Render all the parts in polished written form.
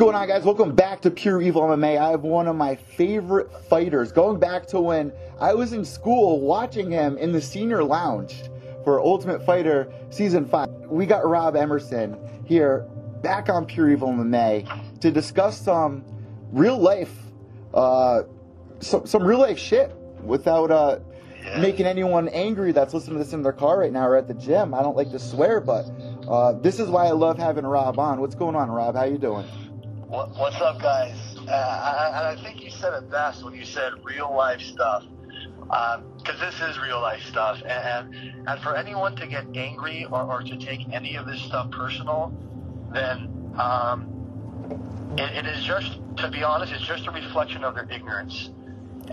going on, guys? Welcome back to Pure Evil MMA. I have one of my favorite fighters, going back to when I was in school watching him in the senior lounge for Ultimate Fighter Season 5. We got Rob Emerson here back on Pure Evil MMA to discuss some real life, some real life shit without making anyone angry that's listening to this in their car right now or at the gym. I don't like to swear, but this is why I love having Rob on. What's going on, Rob? How you doing? What's up, guys? I think you said it best when you said real life stuff, because this is real life stuff. And for anyone to get angry or to take any of this stuff personal, then it is just, to be honest, it's just a reflection of their ignorance.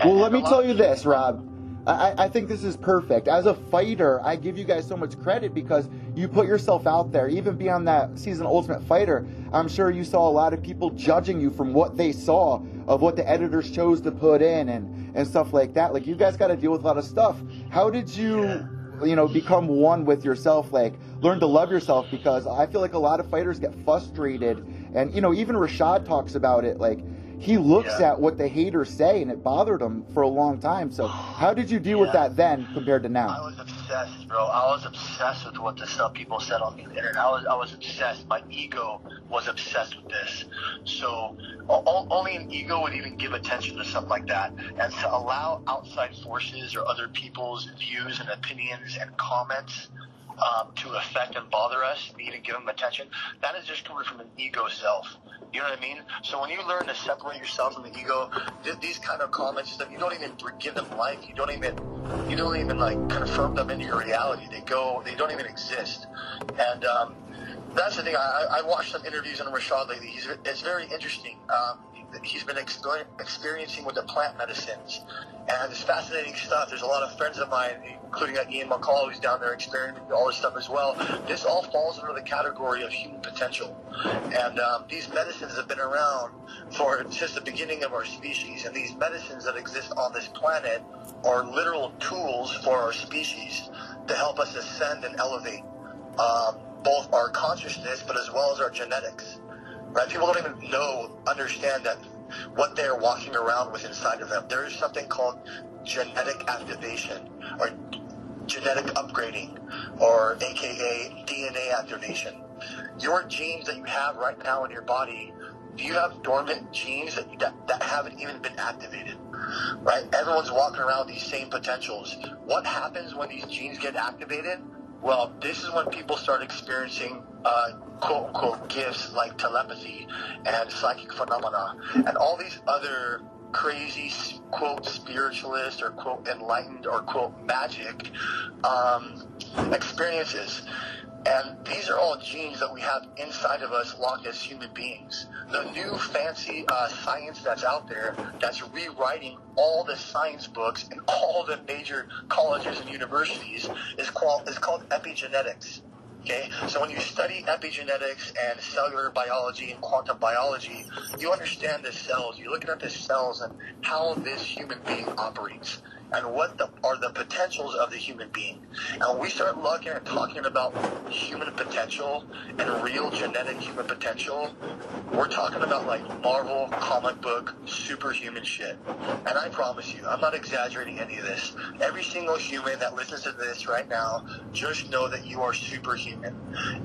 Well, let me tell you this, Rob. I think this is perfect. As a fighter, I give you guys so much credit because you put yourself out there. Even beyond that season Ultimate Fighter, I'm sure you saw a lot of people judging you from what they saw, of what the editors chose to put in and stuff like that. Like, you guys got to deal with a lot of stuff. How did you, you know, become one with yourself, like learn to love yourself? Because I feel like a lot of fighters get frustrated. And, you know, even Rashad talks about it, like, he looks at what the haters say, and it bothered him for a long time. So how did you deal with that then compared to now? I was obsessed, bro. I was obsessed with what the stuff people said on the internet. I was obsessed. My ego was obsessed with this. So only an ego would even give attention to stuff like that. And to allow outside forces or other people's views and opinions and comments to affect and bother us, need to give them attention, that is just coming from an ego self. You know what I mean? So when you learn to separate yourself from the ego, these kind of comments, that you don't even give them life. You don't even like confirm them into your reality. They don't even exist. And that's the thing. I watched some interviews on Rashad lately. It's very interesting. He's been experiencing with the plant medicines, and it's fascinating stuff. There's a lot of friends of mine, including Ian McCall, who's down there experiencing all this stuff as well. This all falls under the category of human potential, and these medicines have been around for since the beginning of our species, and these medicines that exist on this planet are literal tools for our species to help us ascend and elevate both our consciousness but as well as our genetics. Right? People don't even understand that what they're walking around with inside of them. There is something called genetic activation or genetic upgrading, or aka DNA activation. Your genes that you have right now in your body, you have dormant genes that haven't even been activated, right? Everyone's walking around with these same potentials. What happens when these genes get activated? Well, this is when people start experiencing quote-unquote gifts like telepathy and psychic phenomena and all these other crazy quote spiritualist or quote enlightened or quote magic experiences. And these are all genes that we have inside of us locked as human beings. The new fancy science that's out there that's rewriting all the science books in all the major colleges and universities is called epigenetics. Okay? So when you study epigenetics and cellular biology and quantum biology, you understand the cells. You're looking at the cells and how this human being operates, and what are the potentials of the human being. And we start looking at talking about human potential and real genetic human potential, we're talking about like Marvel comic book superhuman shit. And I promise you, I'm not exaggerating any of this. Every single human that listens to this right now, just know that you are superhuman.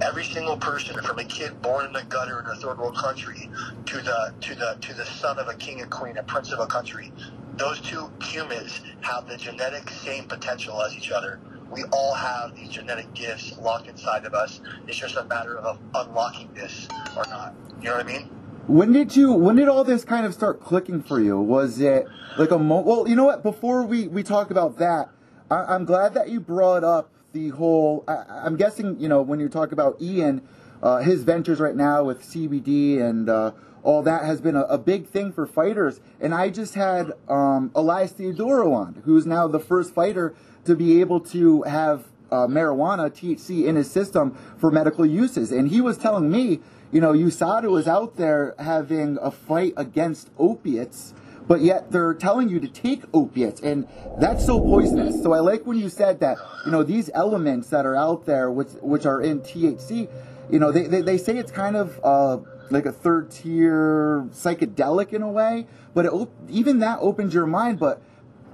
Every single person, from a kid born in the gutter in a third world country to the son of a king and queen, a prince of a country, those two humans have the genetic same potential as each other. We all have these genetic gifts locked inside of us. It's just a matter of unlocking this or not. You know what I mean? When did all this kind of start clicking for you? Was it like a well, you know what? Before we talk about that, I'm glad that you brought up the whole, I'm guessing, you know, when you talk about Ian, his ventures right now with CBD and all that has been a big thing for fighters. And I just had Elias Theodoro on, who's now the first fighter to be able to have marijuana, THC, in his system for medical uses. And he was telling me, you know, USADA was out there having a fight against opiates, but yet they're telling you to take opiates, and that's so poisonous. So I like when you said that, you know, these elements that are out there, which are in THC, you know, they say it's kind of like a third tier psychedelic in a way, but it, even that opens your mind. But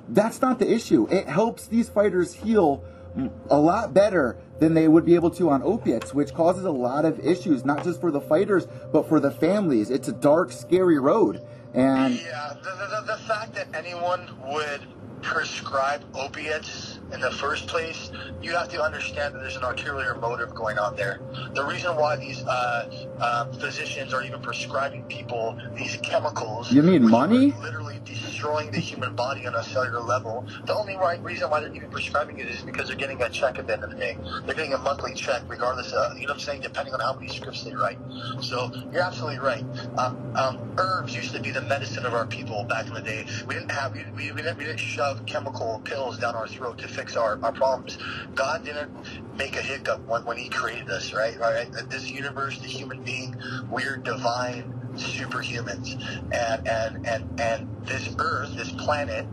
that's not the issue. It helps these fighters heal a lot better than they would be able to on opiates, which causes a lot of issues, not just for the fighters, but for the families. It's a dark, scary road. And yeah, the fact that anyone would prescribe opiates in the first place, you have to understand that there's an ulterior motive going on there. The reason why these physicians are even prescribing people these chemicals, you mean money? Literally destroying the human body on a cellular level. The only right reason why they're even prescribing it is because they're getting a check at the end of the day. They're getting a monthly check, regardless of, you know what I'm saying, depending on how many scripts they write. So you're absolutely right. Herbs used to be the medicine of our people back in the day. We didn't have, we didn't shove chemical pills down our throat to fix our problems. God didn't make a hiccup when he created us, right? This universe, the human being, we're divine superhumans, and this earth, this planet,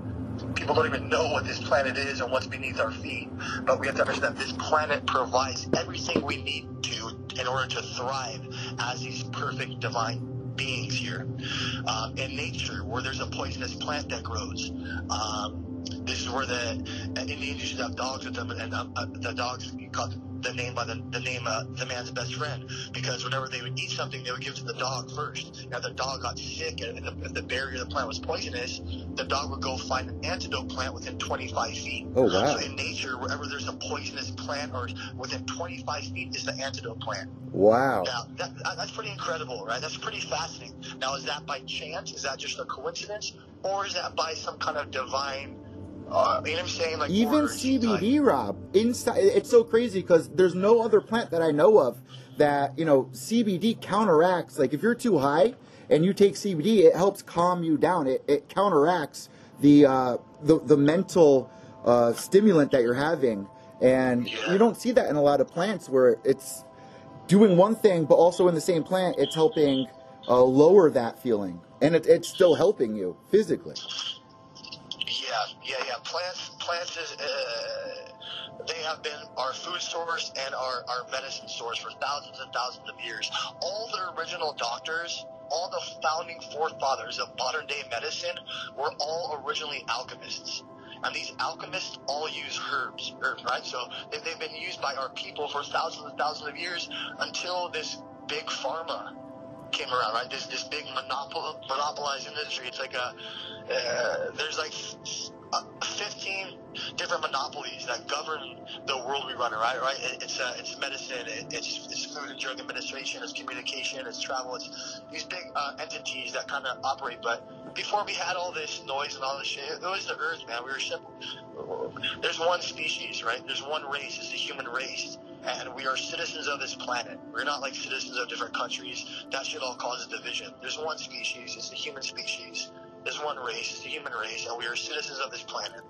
people don't even know what this planet is and what's beneath our feet, but we have to understand that this planet provides everything we need to in order to thrive as these perfect divine beings here. In nature, where there's a poisonous plant that grows, this is where the Indians used to have dogs with them, and the dogs got the name by the name the man's best friend, because whenever they would eat something, they would give it to the dog first. Now, the dog got sick, and the barrier of the plant was poisonous. The dog would go find an antidote plant within 25 feet. Oh, wow. So in nature, wherever there's a poisonous plant, or within 25 feet is the antidote plant. Wow. Now, that's pretty incredible, right? That's pretty fascinating. Now, is that by chance? Is that just a coincidence? Or is that by some kind of divine... you know what I'm saying? Like, even CBD, Rob, inside, it's so crazy because there's no other plant that I know of that, you know, CBD counteracts. Like, if you're too high and you take CBD, it helps calm you down. It counteracts the mental stimulant that you're having. And you don't see that in a lot of plants where it's doing one thing, but also in the same plant, it's helping lower that feeling. And it's still helping you physically. Yeah. Plants is, they have been our food source and our medicine source for thousands and thousands of years. All the original doctors, all the founding forefathers of modern day medicine were all originally alchemists. And these alchemists all use herbs, right? So they've been used by our people for thousands and thousands of years until this big pharma came around, right? This big monopolized industry. It's like there's like 15 different monopolies that govern the world we run in, right? It's medicine, it's food and drug administration, it's communication, it's travel, it's these big entities that kind of operate. But before we had all this noise and all this shit, it was the earth, man. We were simple. There's one species, right? There's one race. It's the human race. And we are citizens of this planet. We're not like citizens of different countries. That shit all causes division. There's one species. It's the human species. There's one race. It's the human race. And we are citizens of this planet.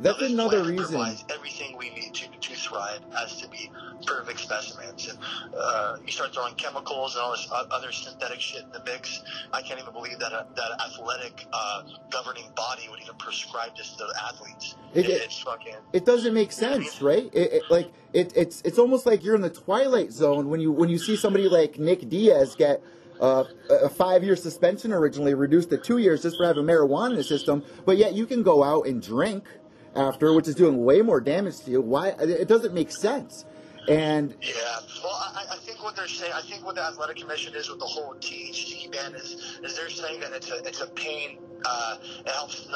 That's so this another planet reason. Provides everything we need to thrive as to be perfect specimens. And you start throwing chemicals and all this other synthetic shit in the mix. I can't even believe that that athletic governing body would even prescribe this to the athletes. It's fucking... It doesn't make sense, right? It's almost like you're in the twilight zone when you see somebody like Nick Diaz get a 5-year suspension originally, reduced to 2 years just for having marijuana in the system, but yet you can go out and drink after, which is doing way more damage to you. Why? It doesn't make sense. And yeah, well, I think what they're saying, I think what the athletic commission is with the whole THC ban is they're saying that it's a pain. It helps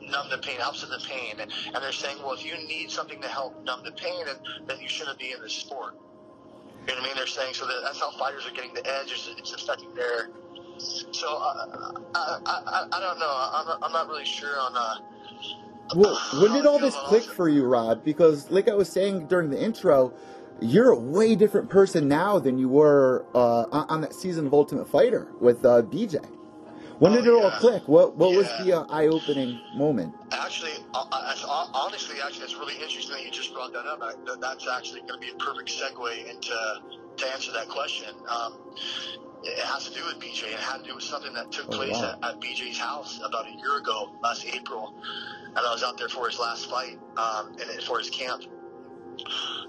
numb the pain, helps in the pain, and they're saying, well, if you need something to help numb the pain, then you shouldn't be in this sport. You know what I mean? They're saying, so that's how fighters are getting the edge. It's affecting their. So I don't know. I'm not really sure on. Well, when did all this click for you, Rob? Because like I was saying during the intro, you're a way different person now than you were on that season of Ultimate Fighter with BJ. When did it all click? What was the eye-opening moment? Actually, honestly, it's really interesting that you just brought that up. That's actually going to be a perfect segue to answer that question. It has to do with BJ. It had to do with something that took place at BJ's house about a year ago, last April, and I was out there for his last fight and for his camp.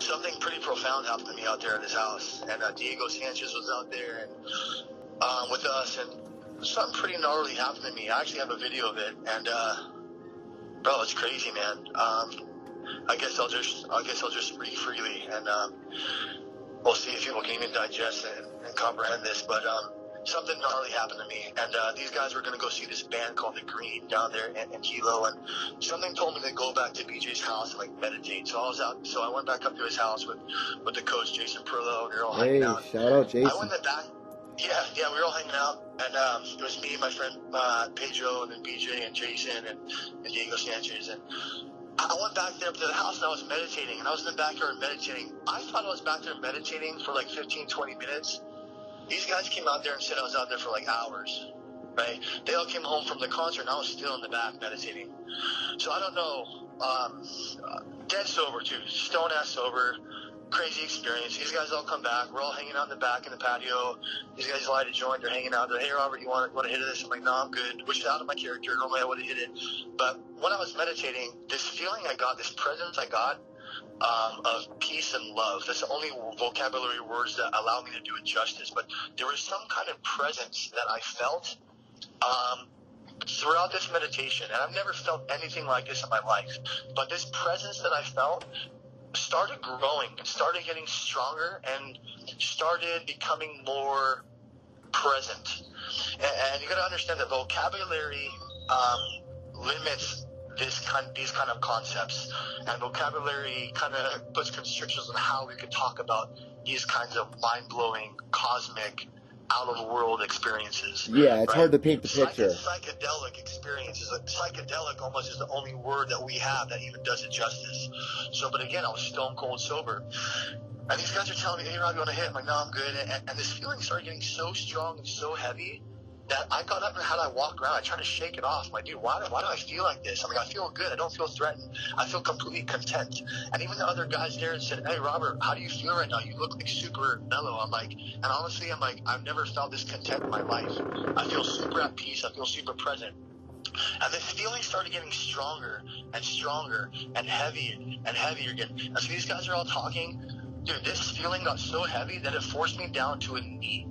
Something pretty profound happened to me out there at his house, and Diego Sanchez was out there, and with us, and something pretty gnarly happened to me. I actually have a video of it, and bro, it's crazy, man. I guess I'll just read freely, and we'll see if people can even digest it and comprehend this. But something gnarly happened to me, and these guys were going to go see this band called The Green down there in Hilo, and something told me to go back to BJ's house and like meditate. So I was out, so I went back up to his house with the coach Jason Perlow, and we were all hanging out. Shout out Jason. I went in the back. Yeah, we were all hanging out, and it was me and my friend Pedro, and then BJ and Jason and Diego Sanchez, and I went back there to the house, and I was meditating, and I was in the backyard meditating. I thought I was back there meditating for like 15, 20 minutes. These guys came out there and said I was out there for like hours, right? They all came home from the concert, and I was still in the back meditating. So I don't know, dead sober, dude, stone-ass sober, crazy experience. These guys all come back. We're all hanging out in the back in the patio. These guys lied to join. They're hanging out. They're like, hey, Robert, you want to hit this? I'm like, no, I'm good, which is out of my character. Normally I would have hit it. But when I was meditating, this feeling I got, this presence I got, of peace and love. That's the only vocabulary words that allow me to do it justice. But there was some kind of presence that I felt throughout this meditation. And I've never felt anything like this in my life. But this presence that I felt started growing and started getting stronger and started becoming more present. And you got to understand that vocabulary limits these kind of concepts, and vocabulary kind of puts constrictions on how we could talk about these kinds of mind-blowing, cosmic, out-of-the-world experiences. Yeah, it's right? Hard to paint the picture. Psychedelic experiences. Like, psychedelic almost is the only word that we have that even does it justice. So, but again, I was stone cold sober. And these guys are telling me, hey, Rob, you want to hit? I'm like, no, I'm good. And this feeling started getting so strong and so heavy that I got up and had I walk around. I tried to shake it off. I'm like, dude, why do I feel like this? I mean, I feel good. I don't feel threatened. I feel completely content. And even the other guys there said, hey, Robert, how do you feel right now? You look like super mellow. I'm like, and honestly, I'm like, I've never felt this content in my life. I feel super at peace. I feel super present. And this feeling started getting stronger and stronger and heavy and heavier again. And so these guys are all talking. Dude, this feeling got so heavy that it forced me down to a knee.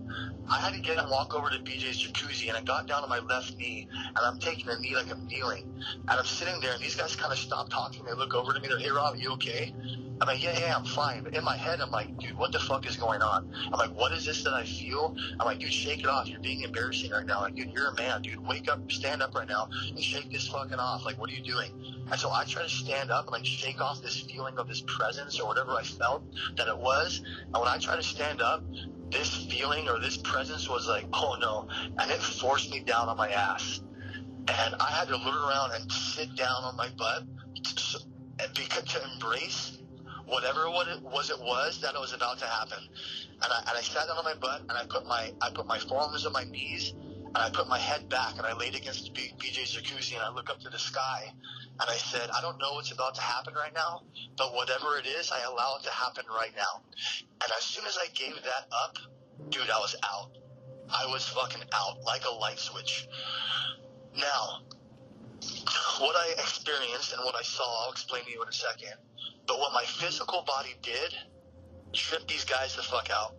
I had to get and walk over to BJ's jacuzzi, and I got down on my left knee, and I'm taking a knee like I'm kneeling. And I'm sitting there, and these guys kind of stop talking. They look over to me. They're like, hey, Rob, you okay? I'm like, yeah, I'm fine. But in my head, I'm like, dude, what the fuck is going on? I'm like, what is this that I feel? I'm like, dude, shake it off. You're being embarrassing right now. Like, dude, you're a man, dude. Wake up, stand up right now, and shake this fucking off. Like, what are you doing? And so I try to stand up and like shake off this feeling of this presence or whatever I felt that it was. And when I try to stand up, this feeling or this presence was like, oh no. And it forced me down on my ass. And I had to look around and sit down on my butt to embrace whatever it was that was about to happen. And I sat down on my butt, and I put my forearms on my knees, and I put my head back, and I laid against BJ's jacuzzi, and I look up to the sky, and I said, I don't know what's about to happen right now, but whatever it is, I allow it to happen right now. And as soon as I gave that up, dude, I was out. I was fucking out, like a light switch. Now, what I experienced and what I saw, I'll explain to you in a second. But what my physical body did tripped these guys the fuck out.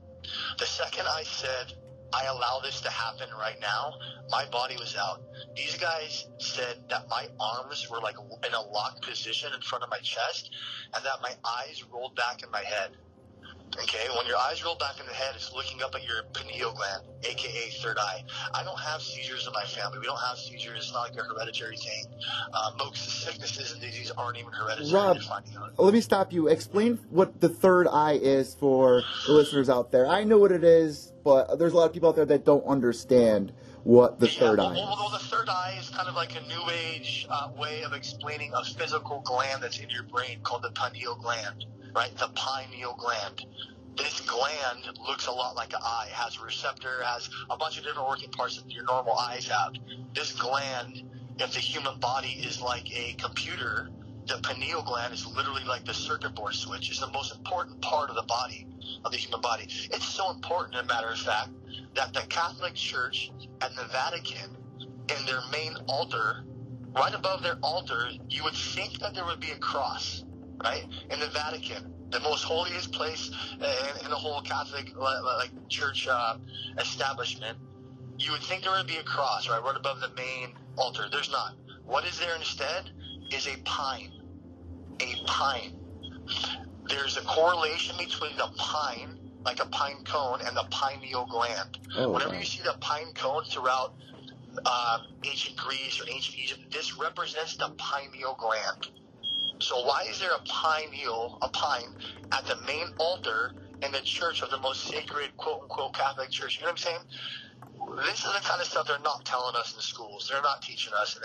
The second I said, I allow this to happen right now, my body was out. These guys said that my arms were like in a locked position in front of my chest, and that my eyes rolled back in my head. Okay, when your eyes roll back in the head, it's looking up at your pineal gland, a.k.a. third eye. I don't have seizures in my family. We don't have seizures. It's not like a hereditary thing. Most sicknesses and diseases aren't even hereditary. Rob, let me stop you. Explain what the third eye is for the listeners out there. I know what it is, but there's a lot of people out there that don't understand what the third eye is. Well, the third eye is kind of like a new age way of explaining a physical gland that's in your brain called the pineal gland. Right, the pineal gland. This gland looks a lot like an eye. It has a receptor, has a bunch of different working parts that your normal eyes have. This gland, if the human body is like a computer, the pineal gland is literally like the circuit board switch. It's the most important part of the body, of the human body. It's so important, as a matter of fact, that the Catholic Church and the Vatican, in their main altar, right above their altar, you would think that there would be a cross. Right? In the Vatican, the most holiest place in the whole Catholic like church establishment, you would think there would be a cross, right, right above the main altar. There's not. What is there instead is a pine. A pine. There's a correlation between the pine, like a pine cone, and the pineal gland. Oh, whenever you see the pine cone throughout ancient Greece or ancient Egypt, this represents the pineal gland. So why is there a pine at the main altar in the church of the most sacred, quote-unquote, Catholic church? You know what I'm saying? This is the kind of stuff they're not telling us in schools. They're not teaching us.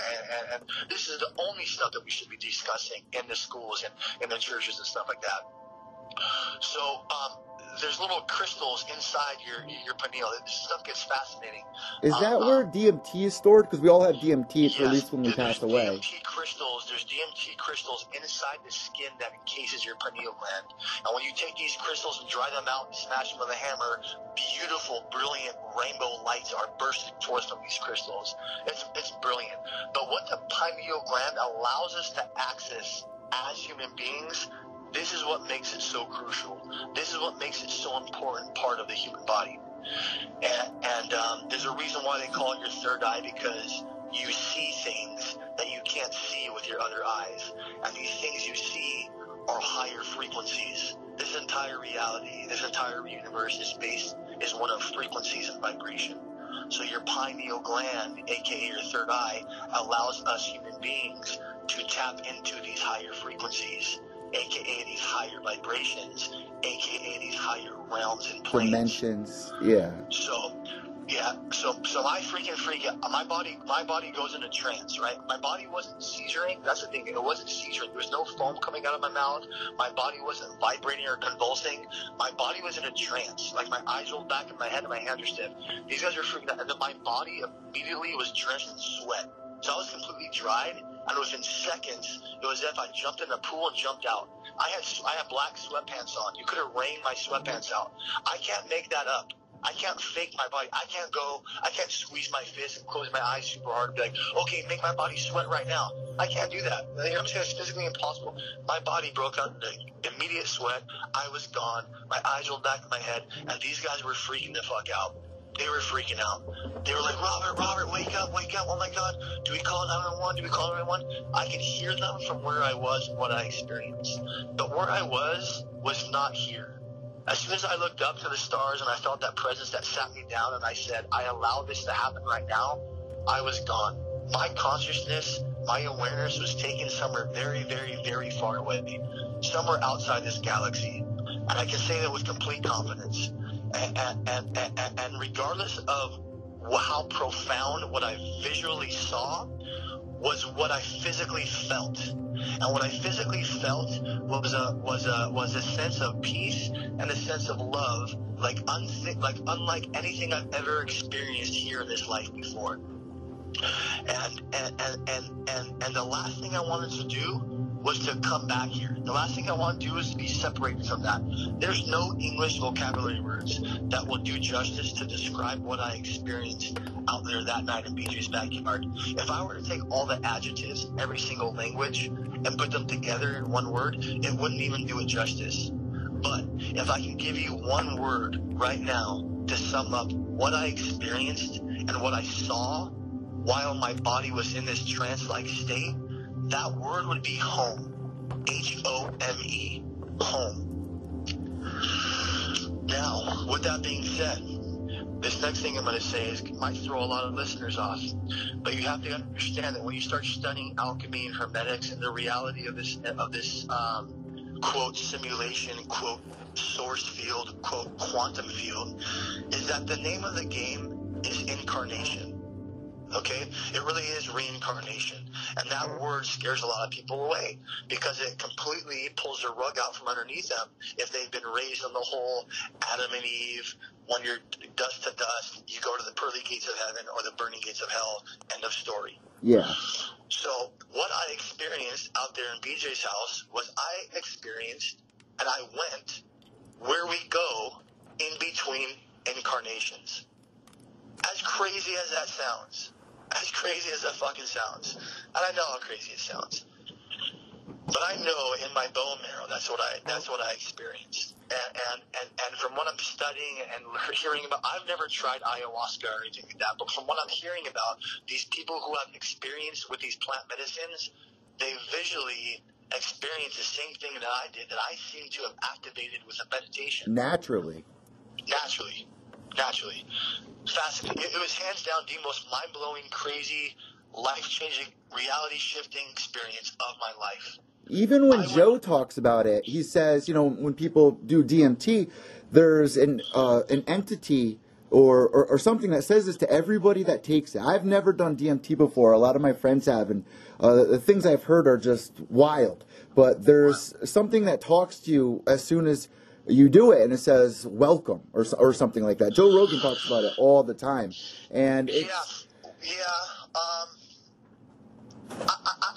And this is the only stuff that we should be discussing in the schools and in the churches and stuff like that. So there's little crystals inside your pineal. This stuff gets fascinating. Is that where DMT is stored? Because we all have DMT. It's released when we pass away. There's DMT crystals inside the skin that encases your pineal gland. And when you take these crystals and dry them out and smash them with a hammer, beautiful, brilliant rainbow lights are bursting forth from these crystals. It's brilliant. But what the pineal gland allows us to access as human beings, this is what makes it so crucial. This is what makes it so important part of the human body. And there's a reason why they call it your third eye, because you see things that you can't see with your other eyes. And these things you see are higher frequencies. This entire reality, this entire universe is one of frequencies and vibration. So your pineal gland, aka your third eye, allows us human beings to tap into these higher frequencies, aka these higher vibrations, aka these higher realms and planes. Dimensions, yeah. So I freaking freak out. My body goes into trance, right? My body wasn't seizuring. That's the thing. It wasn't seizuring. There was no foam coming out of my mouth. My body wasn't vibrating or convulsing. My body was in a trance. Like, my eyes rolled back in my head and my hands were stiff. These guys were freaking out. And then my body immediately was drenched in sweat. So I was completely dried. And within seconds, it was as if I jumped in the pool and jumped out. I had black sweatpants on. You could have rained my sweatpants out. I can't make that up. I can't fake my body. I can't squeeze my fist and close my eyes super hard and be like, okay, make my body sweat right now. I can't do that. I'm saying it's physically impossible. My body broke out into immediate sweat. I was gone. My eyes rolled back in my head. And these guys were freaking the fuck out. They were freaking out. They were like, Robert, wake up, wake up. Oh, my God. Do we call 911? Do we call 911? I could hear them from where I was and what I experienced. But where I was not here. As soon as I looked up to the stars and I felt that presence that sat me down and I said, I allow this to happen right now, I was gone. My consciousness, my awareness was taken somewhere very, very, very far away. Somewhere outside this galaxy. And I can say that with complete confidence. And regardless of how profound what I visually saw was, what I physically felt, and what I physically felt was a sense of peace and a sense of love, like unlike anything I've ever experienced here in this life before. And the last thing I wanted to do was to come back here. The last thing I want to do is to be separated from that. There's no English vocabulary words that will do justice to describe what I experienced out there that night in BJ's backyard. If I were to take all the adjectives, every single language, and put them together in one word, it wouldn't even do it justice. But if I can give you one word right now to sum up what I experienced and what I saw while my body was in this trance-like state, that word would be home. H-O-M-E. Home. Now, with that being said, this next thing I'm going to say might throw a lot of listeners off, but you have to understand that when you start studying alchemy and hermetics and the reality of this quote simulation, quote source field, quote quantum field, is that the name of the game is incarnation. Okay, it really is reincarnation, and that word scares a lot of people away because it completely pulls the rug out from underneath them if they've been raised on the whole Adam and Eve, when you're dust to dust, you go to the pearly gates of heaven or the burning gates of hell, end of story. Yeah. So what I experienced out there in BJ's house was I experienced and I went where we go in between incarnations. As crazy as that sounds. As crazy as that fucking sounds. And I know how crazy it sounds. But I know in my bone marrow that's what I experienced. And from what I'm studying and hearing about, I've never tried ayahuasca or anything like that, but from what I'm hearing about, these people who have experience with these plant medicines, they visually experience the same thing that I did, that I seem to have activated with a meditation. Naturally. Fascinating. It was hands down the most mind-blowing, crazy, life-changing, reality-shifting experience of my life. Even when Joe talks about it, he says, you know, when people do DMT, there's an entity or something that says this to everybody that takes it. I've never done DMT before. A lot of my friends have, and the things I've heard are just wild. But there's something that talks to you as soon as you do it, and it says, welcome, or something like that. Joe Rogan talks about it all the time. And it's...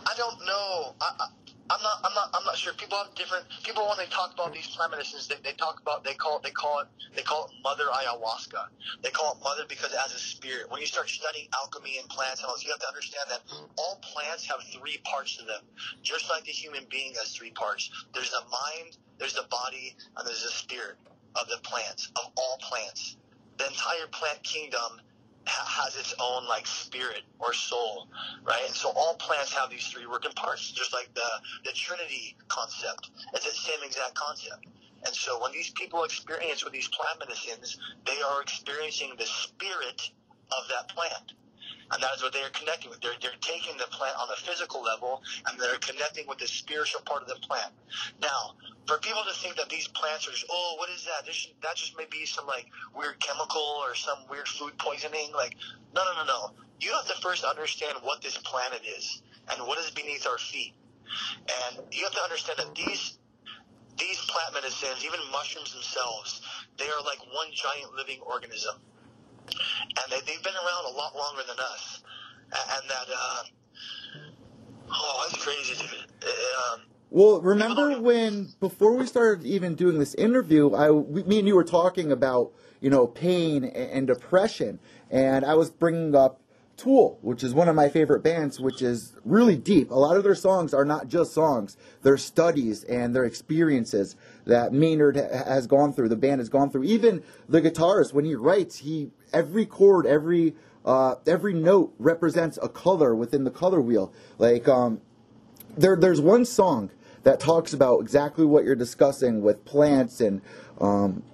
I don't know. I'm not sure. People have different. People, when they talk about these plant medicines, they call it Mother Ayahuasca. They call it Mother because it has a spirit. When you start studying alchemy and plants and all this, you have to understand that all plants have 3 parts to them, just like the human being has 3 parts. There's the mind, there's the body, and there's the spirit of the plants, of all plants. The entire plant kingdom has its own like spirit or soul, right? And so all plants have these 3 working parts, just like the Trinity concept. It's the same exact concept. And so when these people experience with these plant medicines, they are experiencing the spirit of that plant. And that is what they are connecting with. They're taking the plant on the physical level, and they're connecting with the spiritual part of the plant. Now, for people to think that these plants are just, oh, what is that? That just may be some, like, weird chemical or some weird food poisoning. Like, no. You have to first understand what this planet is and what is beneath our feet. And you have to understand that these plant medicines, even mushrooms themselves, they are like one giant living organism. And they've been around a lot longer than us. And that, that's crazy, dude. Well, remember when, before we started even doing this interview, me and you were talking about, you know, pain and depression. And I was bringing up Tool, which is one of my favorite bands, which is really deep. A lot of their songs are not just songs. They're studies and their experiences that Maynard has gone through, the band has gone through. Even the guitarist, when he writes, every chord, every note represents a color within the color wheel. Like, there's one song that talks about exactly what you're discussing with plants and,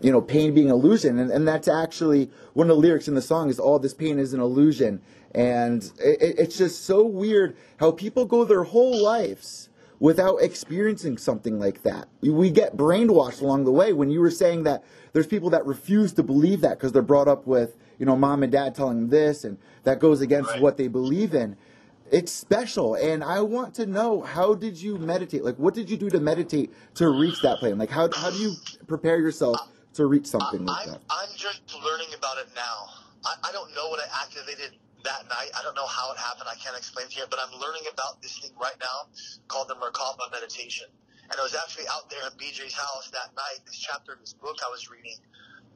you know, pain being illusion. And that's actually one of the lyrics in the song is, all this pain is an illusion. And it's just so weird how people go their whole lives without experiencing something like that. We get brainwashed along the way. When you were saying that there's people that refuse to believe that because they're brought up with, you know, mom and dad telling them this, and that goes against what they believe in. It's special, and I want to know, how did you meditate? Like, what did you do to meditate to reach that plane? Like, how do you prepare yourself to reach something like that? I'm just learning about it now. I don't know what I activated that night. I don't know how it happened. I can't explain to you, but I'm learning about this thing right now called the Merkaba meditation. And I was actually out there at BJ's house that night. This chapter of this book I was reading,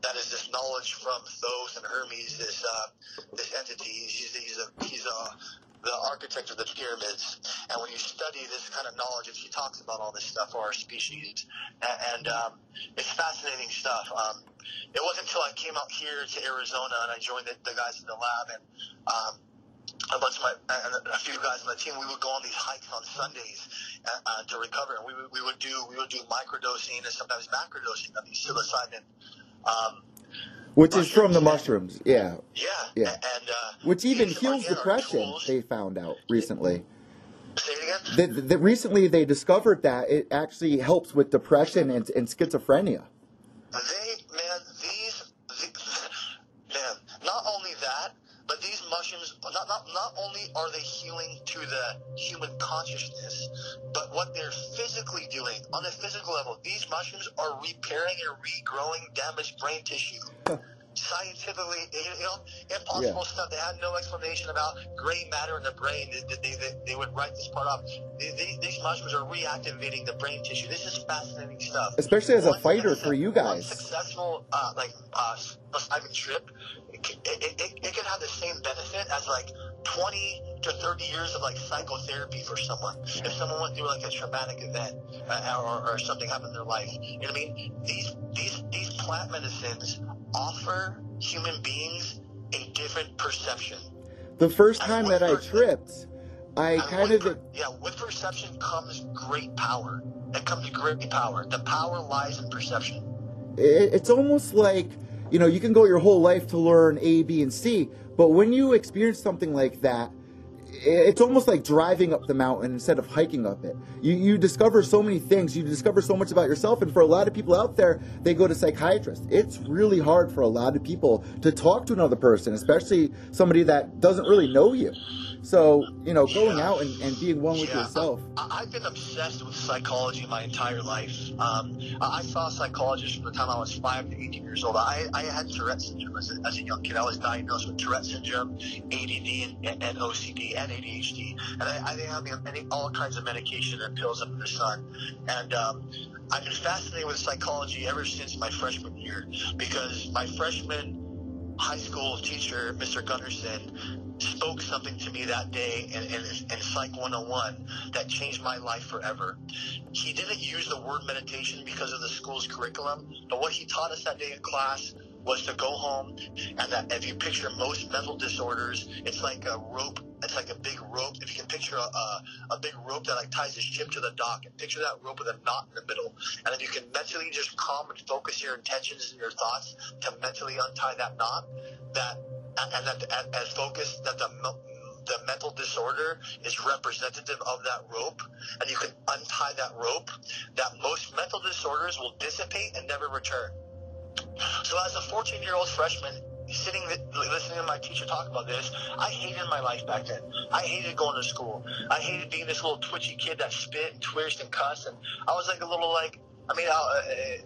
that is this knowledge from Thoth and Hermes, this entity. He's the architect of the pyramids. And when you study this kind of knowledge, he talks about all this stuff for our species. And it's fascinating stuff. It wasn't until I came out here to Arizona and I joined the guys in the lab and a few guys on the team, we would go on these hikes on Sundays to recover. And we would do microdosing and sometimes macrodosing of these psilocybin. Which is from the mushrooms, yeah. Which even heals depression, they found out recently. Say it again? Recently they discovered that it actually helps with depression and schizophrenia. Not only that, but these mushrooms, not only are they healing to the human consciousness, but what they're physically doing on a physical level, these mushrooms are repairing and regrowing damaged brain tissue. scientifically impossible stuff. They had no explanation about gray matter in the brain. They would write this part up. These mushrooms are reactivating the brain tissue. This is fascinating stuff. Especially as a fighter for you guys. Successful, trip, it can have the same benefit as like 20 to 30 years of like psychotherapy for someone. If someone went through like a traumatic event or something happened in their life, you know what I mean? These plant medicines offer human beings a different perception. The first time that I tripped, I kind of... with perception comes great power. That comes great power. The power lies in perception. It's almost like, you know, you can go your whole life to learn A, B, and C, but when you experience something like that, it's almost like driving up the mountain instead of hiking up it. You discover so many things. You discover so much about yourself. And for a lot of people out there, they go to psychiatrists. It's really hard for a lot of people to talk to another person, especially somebody that doesn't really know you. So, you know, going out and being one with yourself. I've been obsessed with psychology my entire life. I saw a psychologist from the time I was 5 to 18 years old. I had Tourette's syndrome as a young kid. I was diagnosed with Tourette's syndrome, ADD, and OCD, and ADHD. And I didn't have all kinds of medication and pills under the sun. And I've been fascinated with psychology ever since my freshman year, because my freshman high school teacher, Mr. Gunderson, spoke something to me that day in Psych 101 that changed my life forever. He didn't use the word meditation because of the school's curriculum, but what he taught us that day in class was to go home, and that if you picture most mental disorders, it's like a rope. It's like a big rope. If you can picture a big rope that like ties the ship to the dock, and picture that rope with a knot in the middle. And if you can mentally just calm and focus your intentions and your thoughts to mentally untie that knot, the mental disorder is representative of that rope, and you can untie that rope, that most mental disorders will dissipate and never return. So as a 14-year-old freshman, sitting listening to my teacher talk about this, I hated my life back then. I hated going to school. I hated being this little twitchy kid that spit and twitched and cussed, and I was like a little like, I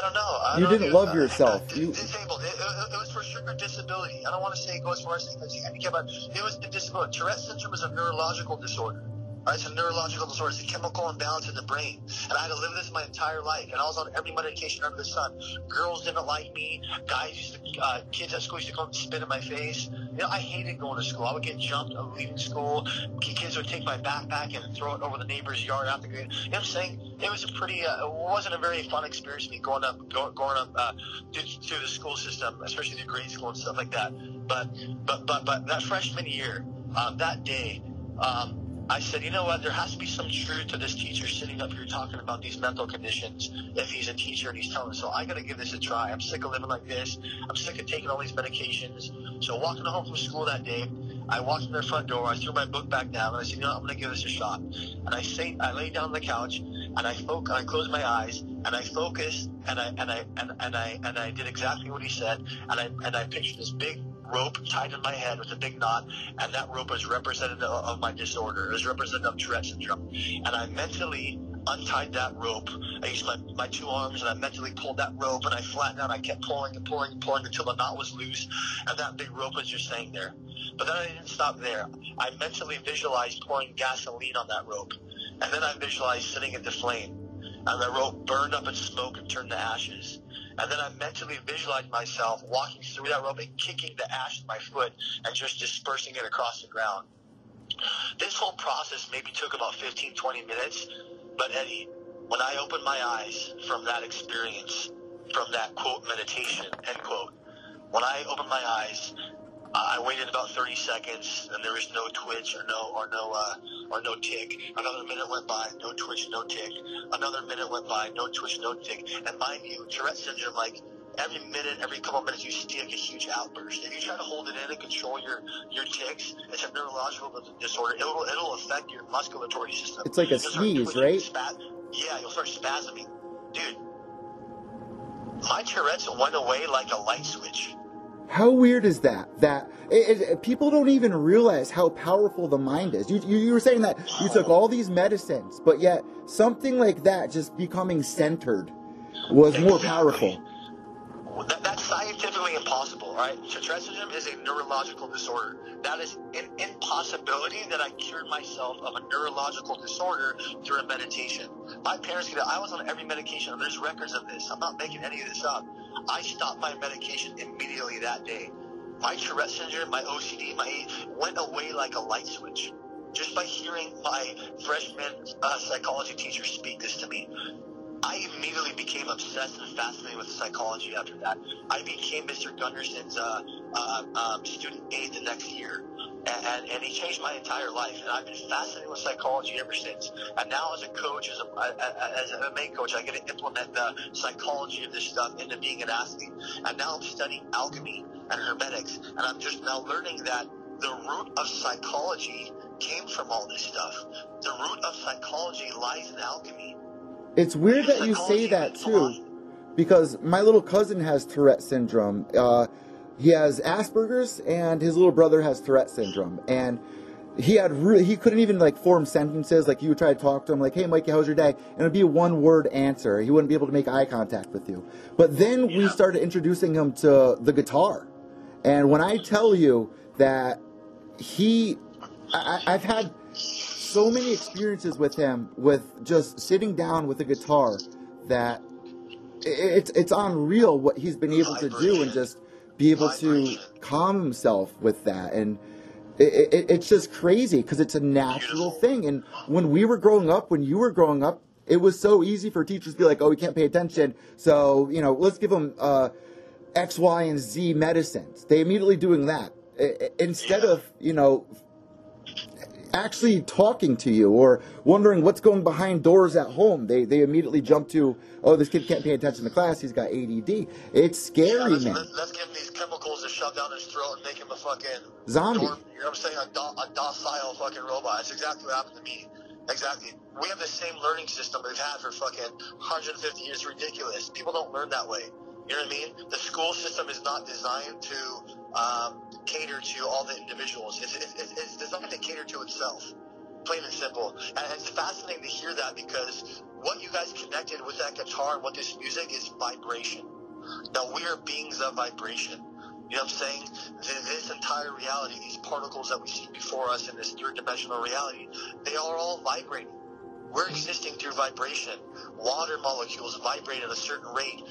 don't know. You didn't love yourself. Disabled. It was for sure a disability. I don't want to say it goes for us because you can't care about it. It was a disability. Tourette's syndrome is a neurological disorder. Right? It's a neurological disorder. It's a chemical imbalance in the brain. And I had to live this my entire life. And I was on every medication under the sun. Girls didn't like me. Kids at school used to come spit in my face. You know, I hated going to school. I would get jumped on leaving school. Kids would take my backpack and throw it over the neighbor's yard after grade. You know what I'm saying? It was a pretty, it wasn't a very fun experience for me going up through the school system, especially through grade school and stuff like that. But that freshman year, that day, I said, you know what, there has to be some truth to this teacher sitting up here talking about these mental conditions if he's a teacher and he's telling us, so I got to give this a try. I'm sick of living like this. I'm sick of taking all these medications. So walking home from school that day, I walked in their front door. I threw my book back down, and I said, you know what, I'm going to give this a shot. And I laid down on the couch, and I closed my eyes, and I focused, and I did exactly what he said, and I pictured this big rope tied in my head with a big knot, and that rope was representative of my disorder. It was representative of Tourette's syndrome. And I mentally untied that rope. I used my two arms, and I mentally pulled that rope, and I flattened out. I kept pulling and pulling and pulling until the knot was loose, and that big rope was just hanging there. But then I didn't stop there. I mentally visualized pouring gasoline on that rope, and then I visualized sitting at the flame, and the rope burned up in smoke and turned to ashes. And then I mentally visualized myself walking through that rope and kicking the ash with my foot and just dispersing it across the ground. This whole process maybe took about 15, 20 minutes. But Eddie, when I opened my eyes from that experience, from that, quote, meditation, end quote, when I opened my eyes, I waited about 30 seconds, and there was no twitch or no tick. Another minute went by, no twitch, no tick. Another minute went by, no twitch, no tick. And mind you, Tourette's syndrome, like every minute, every couple of minutes, you see like a huge outburst. If you try to hold it in and control your ticks, it's a neurological disorder. It'll affect your musculatory system. It's like a sneeze, right? Yeah, you'll start spasming, dude. My Tourette's went away like a light switch. How weird is that? That people don't even realize how powerful the mind is. You were saying that you took all these medicines, but yet something like that, just becoming centered, was more powerful. literally impossible, right? Tourette's syndrome is a neurological disorder. That is an impossibility that I cured myself of a neurological disorder through a meditation. My parents, I was on every medication. There's records of this. I'm not making any of this up. I stopped my medication immediately that day. My Tourette's syndrome, my OCD, my went away like a light switch. Just by hearing my freshman psychology teacher speak this to me, I immediately became obsessed and fascinated with psychology after that. I became Mr. Gunderson's student aide the next year, and he changed my entire life, and I've been fascinated with psychology ever since. And now as a coach, as an MMA coach, I get to implement the psychology of this stuff into being an athlete. And now I'm studying alchemy and hermetics, and I'm just now learning that the root of psychology came from all this stuff. The root of psychology lies in alchemy. It's weird that you say that too, because my little cousin has Tourette's syndrome. He has Asperger's, and his little brother has Tourette's syndrome. And he couldn't even like form sentences. Like you would try to talk to him, like, "Hey, Mikey, how's your day?" And it would be a one-word answer. He wouldn't be able to make eye contact with you. But then we started introducing him to the guitar. And when I tell you that I've had so many experiences with him, with just sitting down with a guitar, that it's unreal what he's been able to do and just be able to calm himself with that. And it's just crazy because it's a natural thing. And when we were growing up, when you were growing up, it was so easy for teachers to be like, "Oh, we can't pay attention, so let's give them X, Y, and Z medicines." They immediately doing that instead of actually talking to you or wondering what's going behind doors at home. They immediately jump to, "Oh, this kid can't pay attention to class. He's got ADD." It's scary, man. Let's give him these chemicals to shove down his throat and make him a fucking zombie. You know what I'm saying? A docile fucking robot. That's exactly what happened to me. Exactly. We have the same learning system we've had for fucking 150 years. It's ridiculous. People don't learn that way. You know what I mean? The school system is not designed to cater to all the individuals. It's designed to cater to itself, plain and simple. And it's fascinating to hear that, because what you guys connected with that guitar and what this music is vibration. Now, we are beings of vibration. You know what I'm saying? This entire reality, these particles that we see before us in this third-dimensional reality, they are all vibrating. We're existing through vibration. Water molecules vibrate at a certain rate.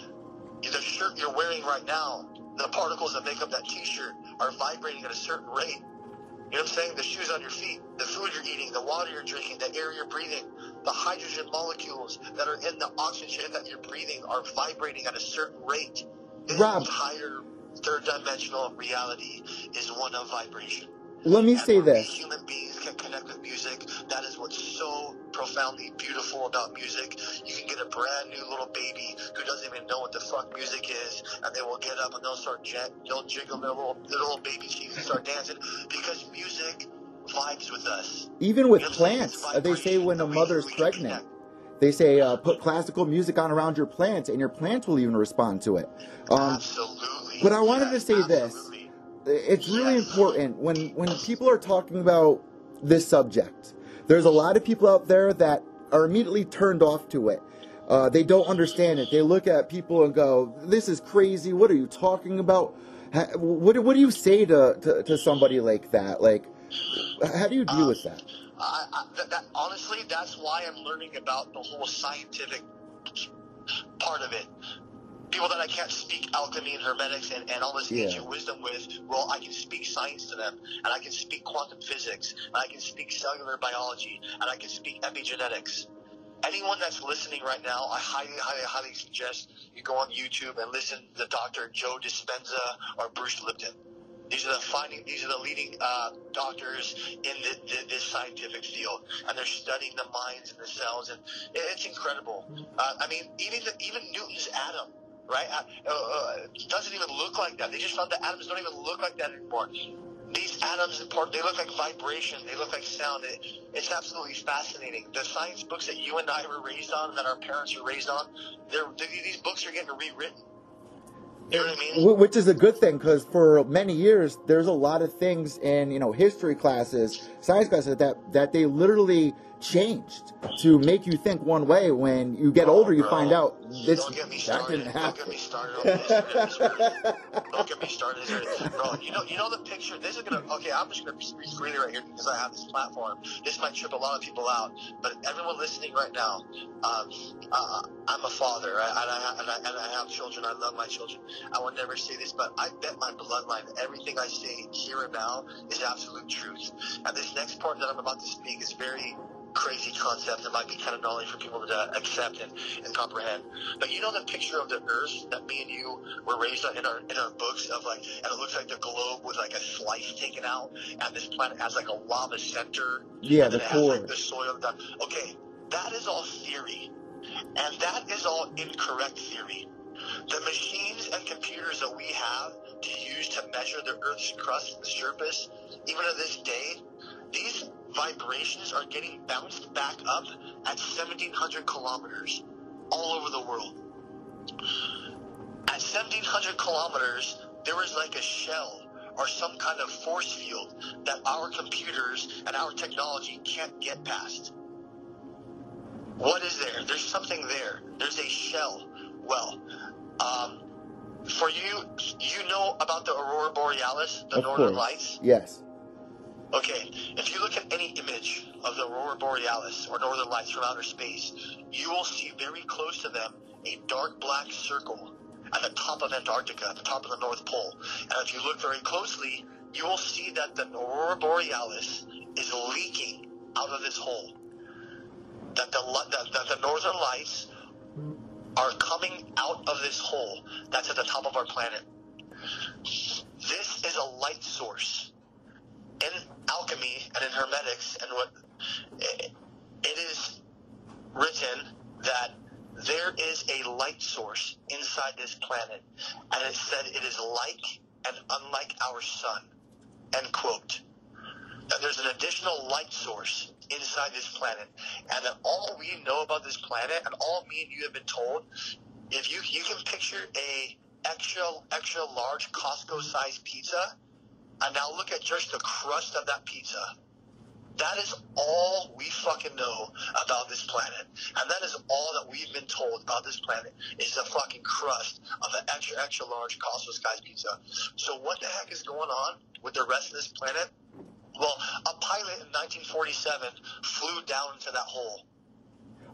The shirt you're wearing right now, the particles that make up that t-shirt are vibrating at a certain rate. You know what I'm saying? The shoes on your feet, the food you're eating, the water you're drinking, the air you're breathing, the hydrogen molecules that are in the oxygen that you're breathing are vibrating at a certain rate. This entire third-dimensional reality is one of vibration. Let me say this. Human beings can connect with music. That is what's so profoundly beautiful about music. You can get a brand new little baby who doesn't even know what the fuck music is, and they will get up and they'll start they'll jiggle their little baby cheeks and start dancing, because music vibes with us. Even with plants, they say when a mother's pregnant, they say put classical music on around your plants, and your plants will even respond to it. Absolutely. But I wanted to say this. It's really important when people are talking about this subject. There's a lot of people out there that are immediately turned off to it. They don't understand it. They look at people and go, "This is crazy. What are you talking about?" What do you say to somebody like that? Like, how do you deal with that? Honestly, that's why I'm learning about the whole scientific part of it. People that I can't speak alchemy and hermetics and all this ancient wisdom with, well, I can speak science to them, and I can speak quantum physics, and I can speak cellular biology, and I can speak epigenetics. Anyone that's listening right now, I highly, highly, highly suggest you go on YouTube and listen to Dr. Joe Dispenza or Bruce Lipton. These are the leading doctors in this scientific field, and they're studying the minds and the cells, and it's incredible. I mean, even Newton's atom. Right? It doesn't even look like that. They just found that atoms don't even look like that anymore. These atoms, they look like vibration. They look like sound. It's absolutely fascinating. The science books that you and I were raised on, and that our parents were raised on, these books are getting rewritten. You know what I mean? Which is a good thing, because for many years, there's a lot of things in history classes, science classes, that they literally changed to make you think one way. When you get older, you find out this that didn't happen. Don't get me started on this. Don't get me started. Bro, you know the picture. This is gonna. Okay, I'm just gonna be freely right here because I have this platform. This might trip a lot of people out, but everyone listening right now, I'm a father, and I have children. I love my children. I would never say this, but I bet my bloodline everything I say here and now is absolute truth. And this next part that I'm about to speak is very crazy concept that might be kind of gnarly for people to accept and comprehend. But you know the picture of the Earth that me and you were raised on in our books of like, and it looks like the globe with like a slice taken out, and this planet has like a lava center. Yeah, the core. Like the soil. Okay, that is all theory, and that is all incorrect theory. The machines and computers that we have to use to measure the Earth's crust, the surface, even to this day, these vibrations are getting bounced back up at 1,700 kilometers all over the world. At 1,700 kilometers, there is like a shell or some kind of force field that our computers and our technology can't get past. What is there? There's something there. There's a shell. Well, for you, you know about the Aurora Borealis, the Northern Lights? Yes. Okay, if you look at any image of the Aurora Borealis or Northern Lights from outer space, you will see very close to them a dark black circle at the top of Antarctica, at the top of the North Pole. And if you look very closely, you will see that the Aurora Borealis is leaking out of this hole. That the Northern Lights are coming out of this hole that's at the top of our planet. This is a light source. In alchemy and in hermetics, and what it is written that there is a light source inside this planet, and it said it is like and unlike our sun. End quote. That there's an additional light source inside this planet, and that all we know about this planet, and all me and you have been told, if you can picture a extra large Costco-sized pizza. And now look at just the crust of that pizza. That is all we fucking know about this planet. And that is all that we've been told about this planet is the fucking crust of an extra large Costco-sized pizza. So what the heck is going on with the rest of this planet? Well, a pilot in 1947 flew down into that hole.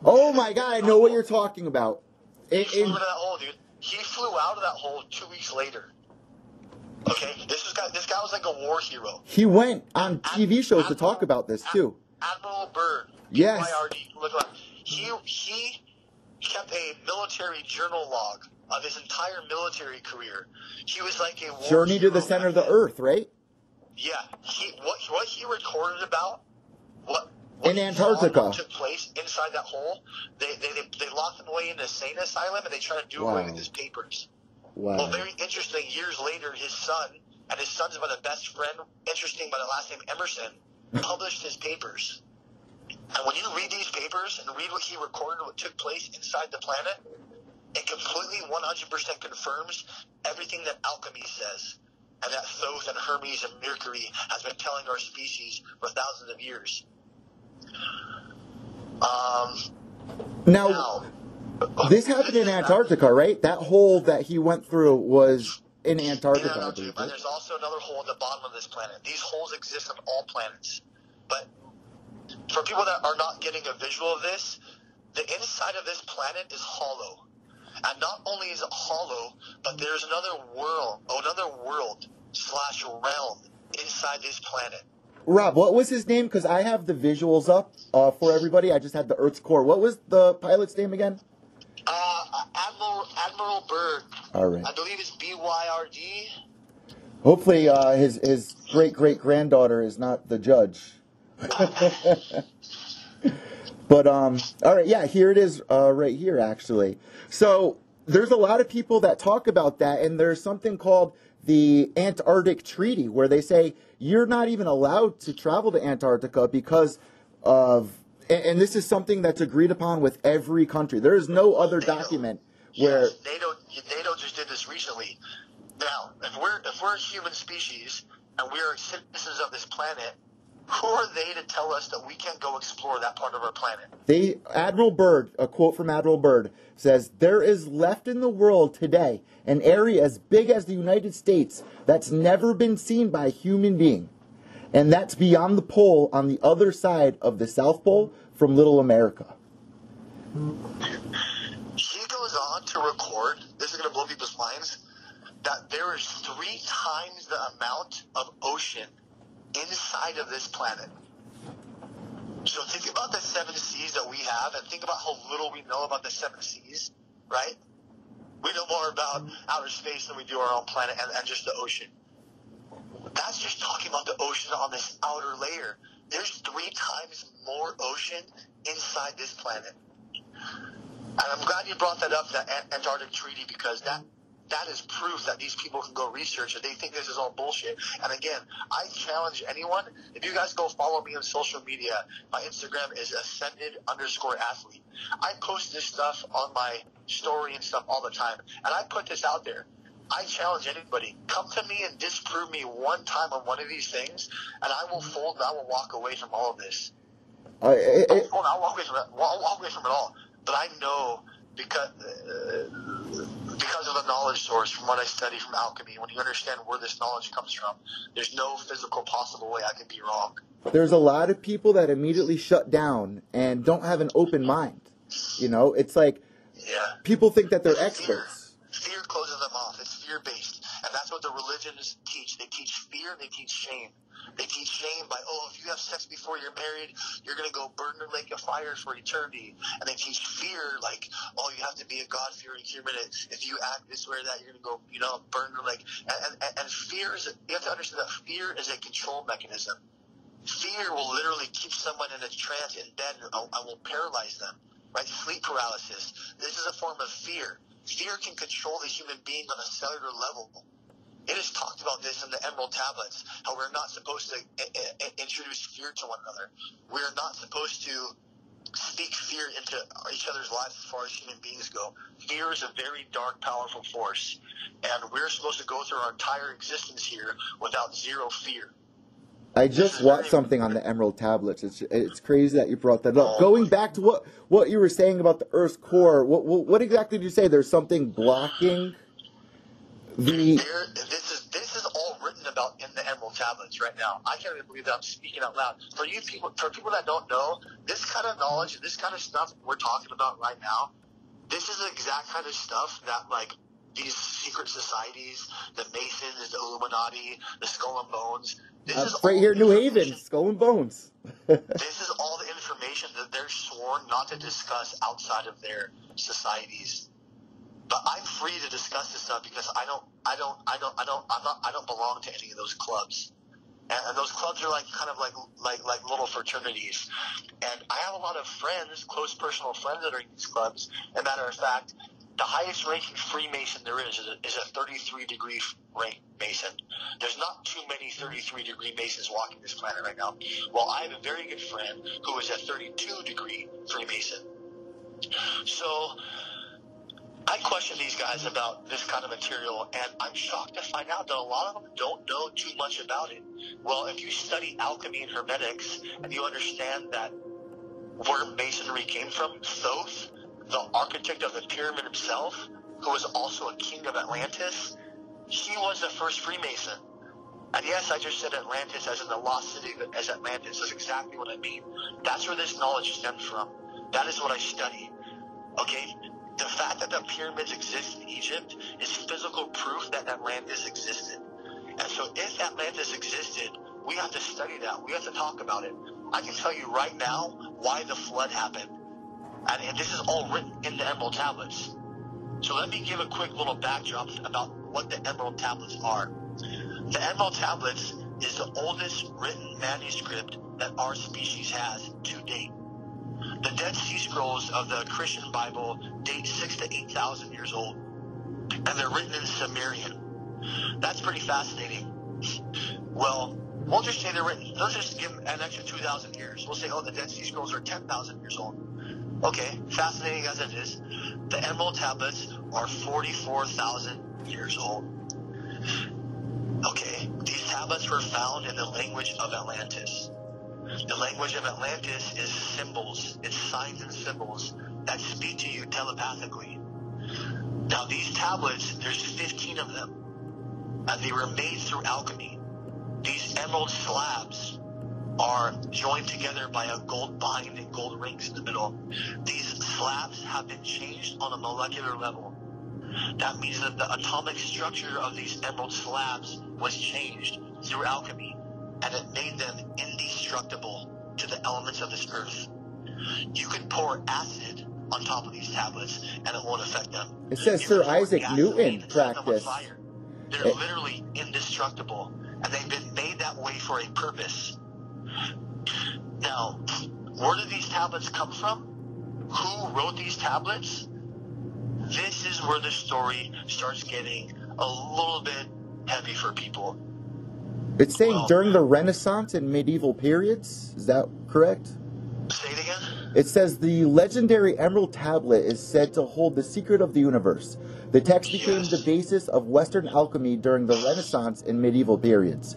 Oh my God, I know what you're talking about. He flew into that hole, dude. He flew out of that hole 2 weeks later. Okay, this guy was like a war hero. He went on TV shows to talk about this too. Admiral Byrd. Yes. He kept a military journal log of his entire military career. He was like a war hero. Journey to the center of the earth, right? Yeah. What he recorded about what in Antarctica took place inside that hole. They locked him away in a sane asylum and they tried to do away with his papers. Wow. Well, very interesting, years later, his son, and his son's by the best friend, interesting by the last name Emerson, published his papers. And when you read these papers and read what he recorded, what took place inside the planet, it completely 100% confirms everything that alchemy says, and that Thoth and Hermes and Mercury has been telling our species for thousands of years. Now this happened in Antarctica, right? That hole that he went through was in Antarctica. Yeah, and there's also another hole at the bottom of this planet. These holes exist on all planets. But for people that are not getting a visual of this, the inside of this planet is hollow. And not only is it hollow, but there's another world / realm inside this planet. Rob, what was his name? Because I have the visuals up for everybody. I just had the Earth's core. What was the pilot's name again? Admiral Byrd. All right. I believe it's BYRD. Hopefully, his great-great-granddaughter is not the judge. But all right, yeah, here it is, right here actually. So there's a lot of people that talk about that, and there's something called the Antarctic Treaty, where they say you're not even allowed to travel to Antarctica because of. And this is something that's agreed upon with every country. There is no other document where NATO just did this recently. Now, if we're a human species and we are citizens of this planet, Who are they to tell us that we can't go explore that part of our planet? Admiral Byrd, a quote from Admiral Byrd, says, "There is left in the world today an area as big as the United States that's never been seen by a human being. And that's beyond the pole on the other side of the South Pole from Little America." He goes on to record, this is going to blow people's minds, that there is 3 times the amount of ocean inside of this planet. So think about the 7 seas that we have, and think about how little we know about the 7 seas, right? We know more about outer space than we do our own planet and just the ocean. That's just talking about the ocean on this outer layer. There's 3 times more ocean inside this planet. And I'm glad you brought that up, that Antarctic Treaty, because that is proof that these people can go research it. They think this is all bullshit. And again, I challenge anyone, if you guys go follow me on social media, my Instagram is Ascended_Athlete. I post this stuff on my story and stuff all the time. And I put this out there. I challenge anybody, come to me and disprove me one time on one of these things, and I will fold and I will walk away from all of this. I'll walk away from it all. But I know because of the knowledge source from what I study from alchemy, when you understand where this knowledge comes from, there's no physical possible way I could be wrong. There's a lot of people that immediately shut down and don't have an open mind. You know, it's like people think that they're experts. Fear closes them off. It's fear-based. And that's what the religions teach. They teach fear and they teach shame. They teach shame by, oh, if you have sex before you're married, you're going to go burn in a lake of fire for eternity. And they teach fear, like, oh, you have to be a God-fearing human. If you act this way or that, you're going to go, you know, burn in a lake. And fear is, you have to understand that fear is a control mechanism. Fear will literally keep someone in a trance in bed and will paralyze them. Right? Sleep paralysis. This is a form of fear. Fear can control the human being on a cellular level. It is talked about this in the Emerald Tablets, how we're not supposed to introduce fear to one another. We're not supposed to speak fear into each other's lives as far as human beings go. Fear is a very dark, powerful force, and we're supposed to go through our entire existence here without zero fear. I just watched something on the Emerald Tablets. It's crazy that you brought that up. Going back to what you were saying about the Earth's core, what exactly did you say? There's something blocking the... This is all written about in the Emerald Tablets right now. I can't even believe that I'm speaking out loud. For people that don't know, this kind of knowledge, this kind of stuff we're talking about right now, this is the exact kind of stuff that, like, these secret societies, the Masons, the Illuminati, the Skull and Bones. This is right here, New Haven, Skull and Bones. This is all the information that they're sworn not to discuss outside of their societies. But I'm free to discuss this stuff because I don't belong to any of those clubs. And those clubs are kind of like little fraternities. And I have a lot of friends, close personal friends that are in these clubs. As a matter of fact, the highest ranking Freemason there is a 33-degree rank Mason. There's not too many 33-degree Masons walking this planet right now. Well, I have a very good friend who is a 32-degree Freemason. So I question these guys about this kind of material, and I'm shocked to find out that a lot of them don't know too much about it. Well, if you study alchemy and hermetics, and you understand that where Masonry came from, Thoth, the architect of the pyramid himself, who was also a king of Atlantis, he was the first Freemason. And yes, I just said Atlantis as in the lost city, as Atlantis. That's exactly what I mean. That's where this knowledge stems from. That is what I study. Okay? The fact that the pyramids exist in Egypt is physical proof that Atlantis existed. And so if Atlantis existed, we have to study that. We have to talk about it. I can tell you right now why the flood happened. And this is all written in the Emerald Tablets. So let me give a quick little backdrop about what the Emerald Tablets are. The Emerald Tablets is the oldest written manuscript that our species has to date. The Dead Sea Scrolls of the Christian Bible date 6,000 to 8,000 years old, and they're written in Sumerian. That's pretty fascinating. Well, we'll just say they're written. Let's just give them an extra 2,000 years. We'll say, oh, the Dead Sea Scrolls are 10,000 years old. Okay, fascinating as it is, the Emerald Tablets are 44,000 years old. Okay, these tablets were found in the language of Atlantis. The language of Atlantis is symbols. It's signs and symbols that speak to you telepathically. Now, these tablets, there's 15 of them, and they were made through alchemy. These emerald slabs are joined together by a gold bind and gold rings in the middle. These slabs have been changed on a molecular level. That means that the atomic structure of these emerald slabs was changed through alchemy, and it made them indestructible to the elements of this earth. You can pour acid on top of these tablets, and it won't affect them. It says Sir Isaac Newton practice. They're literally indestructible, and they've been made that way for a purpose. Now, where do these tablets come from? Who wrote these tablets? This is where the story starts getting a little bit heavy for people. It's saying during the Renaissance and medieval periods? Is that correct? Say it again? It says the legendary Emerald Tablet is said to hold the secret of the universe. The text became the basis of Western alchemy during the Renaissance and medieval periods.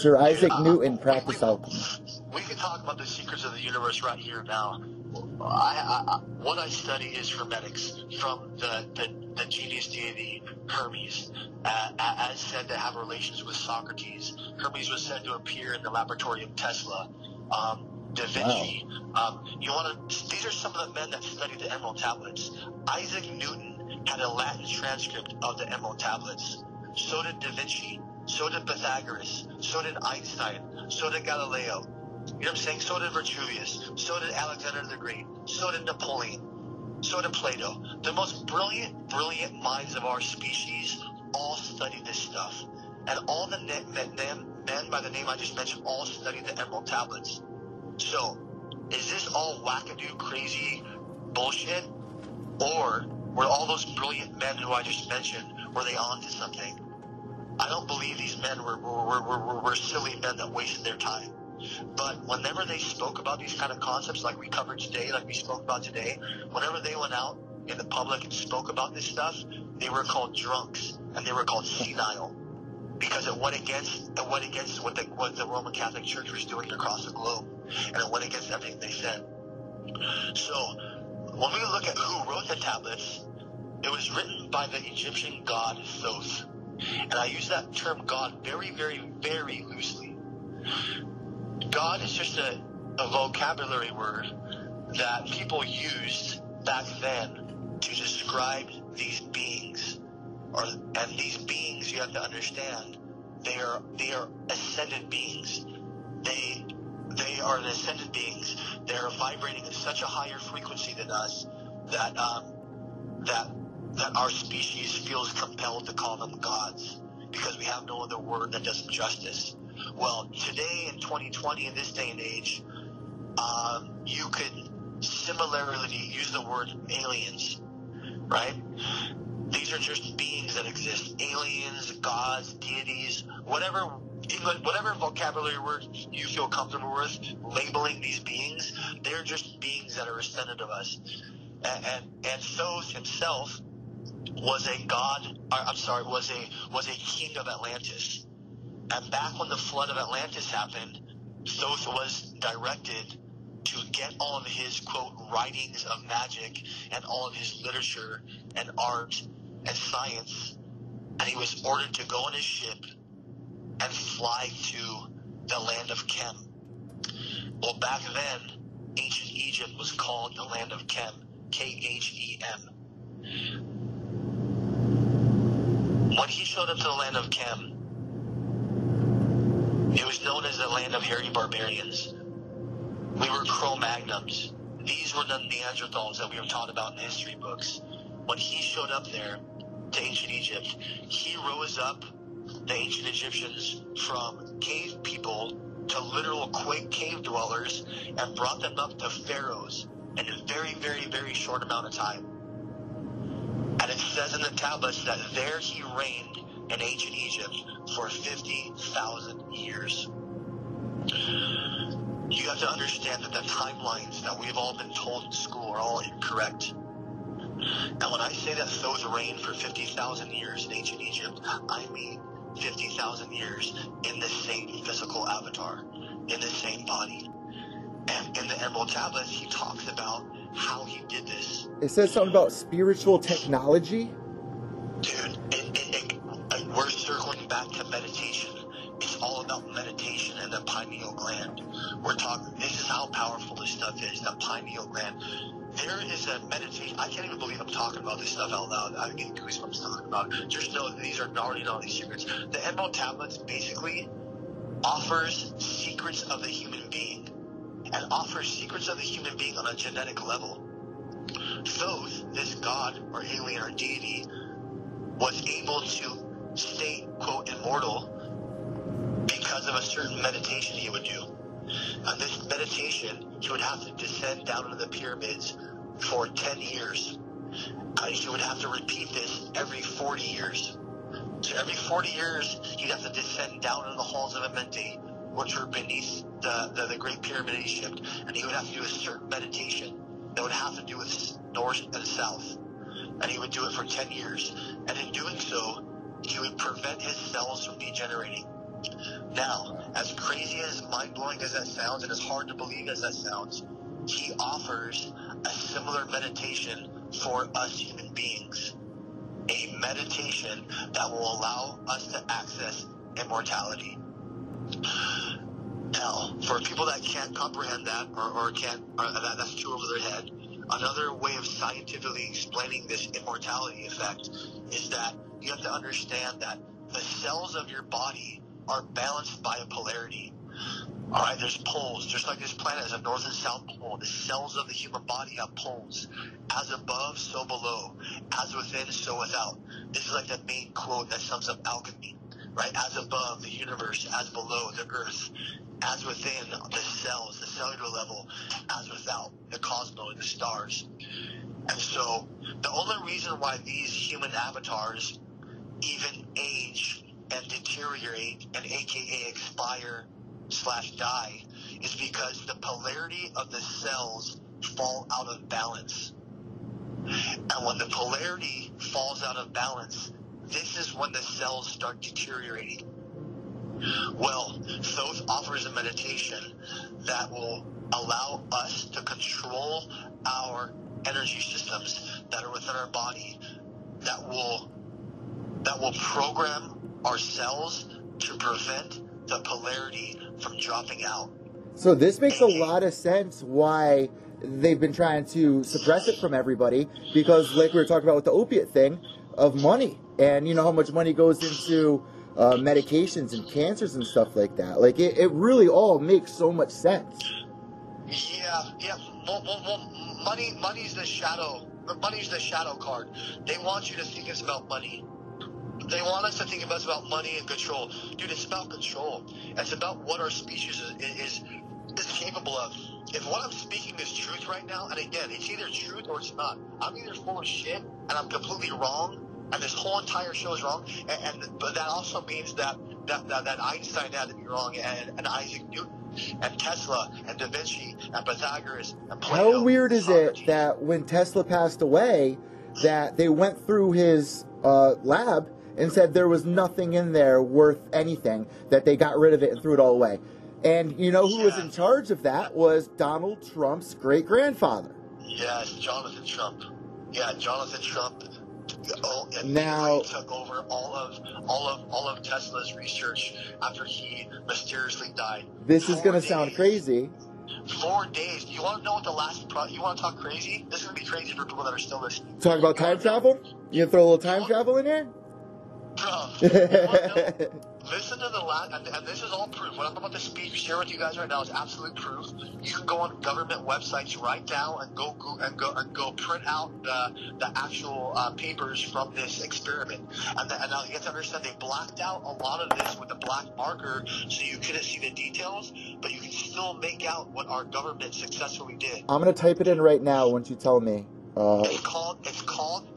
Sir Isaac Newton practiced alchemy. We can talk about the secrets of the universe right here now. What I study is hermetics from the genius deity Hermes, as said to have relations with Socrates. Hermes was said to appear in the laboratory of Tesla, Da Vinci. Wow. These are some of the men that studied the Emerald Tablets. Isaac Newton had a Latin transcript of the Emerald Tablets. So did Da Vinci. So did Pythagoras. So did Einstein. So did Galileo. You know what I'm saying? So did Vitruvius. So did Alexander the Great. So did Napoleon. So did Plato. The most brilliant minds of our species all studied this stuff. And all the men by the name I just mentioned all studied the Emerald Tablets. So, is this all wackadoo, crazy bullshit? Or were all those brilliant men who I just mentioned, were they onto something? I don't believe these men were silly men that wasted their time. But whenever they spoke about these kind of concepts, like we covered today, like we spoke about today, whenever they went out in the public and spoke about this stuff, they were called drunks and they were called senile, because it went against what the Roman Catholic Church was doing across the globe, and it went against everything they said. So when we look at who wrote the tablets, it was written by the Egyptian god Thoth, and I use that term god very, very, very loosely. God is just a vocabulary word that people used back then to describe these beings. And these beings, you have to understand, they are ascended beings. They are the ascended beings. They are vibrating at such a higher frequency than us that that our species feels compelled to call them gods, because we have no other word that does them justice. Well, today in 2020, in this day and age, you could similarly use the word aliens, right? These are just beings that exist. Aliens, gods, deities, whatever vocabulary word you feel comfortable with labeling these beings, they're just beings that are ascended of us. And Thoth himself was a god, was a king of Atlantis. And back when the flood of Atlantis happened, Thoth was directed to get all of his, quote, writings of magic and all of his literature and art and science, and he was ordered to go on his ship and fly to the land of Khem. Well, back then, ancient Egypt was called the land of Khem, Khem. When he showed up to the land of Khem, it was known as the land of hairy barbarians. We were Cro-Magnons. These were the Neanderthals that we were taught about in history books. When he showed up there to ancient Egypt, he rose up the ancient Egyptians from cave people to literal cave dwellers and brought them up to pharaohs in a very, very, very short amount of time. And it says in the tablets that there he reigned in ancient Egypt for 50,000 years. You have to understand that the timelines that we've all been told in school are all incorrect. And when I say that Thoth reigned for 50,000 years in ancient Egypt, I mean 50,000 years in the same physical avatar, in the same body. And in the Emerald Tablets, he talks about how he did this. It says something about spiritual technology. Dude, and we're circling back to meditation. It's all about meditation and the pineal gland. We're talking, this is how powerful this stuff is, the pineal gland. There is a meditation, I can't even believe I'm talking about this stuff out loud. I'm getting goosebumps talking about it. Just know that these are gnarly, gnarly secrets. The Emerald Tablets basically offers secrets of the human being, and offers secrets of the human being on a genetic level. Thoth, this god or alien or deity, was able to stay, quote, immortal because of a certain meditation he would do. On this meditation, he would have to descend down into the pyramids for 10 years. He would have to repeat this every 40 years. So every 40 years, he'd have to descend down into the halls of Amenti, which were beneath the Great Pyramid in Egypt, and he would have to do a certain meditation that would have to do with north and south. And he would do it for 10 years. And in doing so, he would prevent his cells from degenerating. Now, as crazy as mind-blowing as that sounds, and as hard to believe as that sounds, he offers a similar meditation for us human beings. A meditation that will allow us to access immortality. Now, for people that can't comprehend that, or that's too over their head, another way of scientifically explaining this immortality effect is that you have to understand that the cells of your body are balanced by a polarity. All right, there's poles. Just like this planet has a north and south pole, the cells of the human body have poles. As above, so below. As within, so without. This is like the main quote that sums up alchemy, right? As above, the universe. As below, the earth. As within, the cells, the cellular level. As without, the cosmos, the stars. And so, the only reason why these human avatars even age and deteriorate and aka expire / die is because the polarity of the cells fall out of balance. And when the polarity falls out of balance, this is when the cells start deteriorating. Well, Thoth offers a meditation that will allow us to control our energy systems that are within our body, that will program our cells to prevent the polarity from dropping out. So this makes a lot of sense why they've been trying to suppress it from everybody, because like we were talking about with the opiate thing, of money, and you know how much money goes into medications and cancers and stuff like that. Like it really all makes so much sense. Yeah. Well, money's the shadow. Money's the shadow card. They want you to think it's about money. They want us to think about money and control. Dude, it's about control. It's about what our species is capable of. If what I'm speaking is truth right now, and again, it's either truth or it's not. I'm either full of shit and I'm completely wrong, and this whole entire show is wrong, but that also means that Einstein had to be wrong, and Isaac Newton, and Tesla, and Da Vinci, and Pythagoras, and Plato. How weird is it that when Tesla passed away, that they went through his lab and said there was nothing in there worth anything, that they got rid of it and threw it all away. And you know who was in charge of that was Donald Trump's great-grandfather. Yes, Jonathan Trump. Yeah, Jonathan Trump. And now he took over all of Tesla's research after he mysteriously died. This is going to sound crazy. 4 days. You want to know what the last? You want to talk crazy? This is going to be crazy for people that are still listening. Talk about time travel? You gonna throw a little time travel in here? Bro, listen to the last, and this is all proof. What I'm about to share with you guys right now is absolute proof. You can go on government websites right now and go print out the actual papers from this experiment. And now you have to understand they blacked out a lot of this with a black marker, so you couldn't see the details, but you can still make out what our government successfully did. I'm gonna type it in right now. Once you tell me. It's called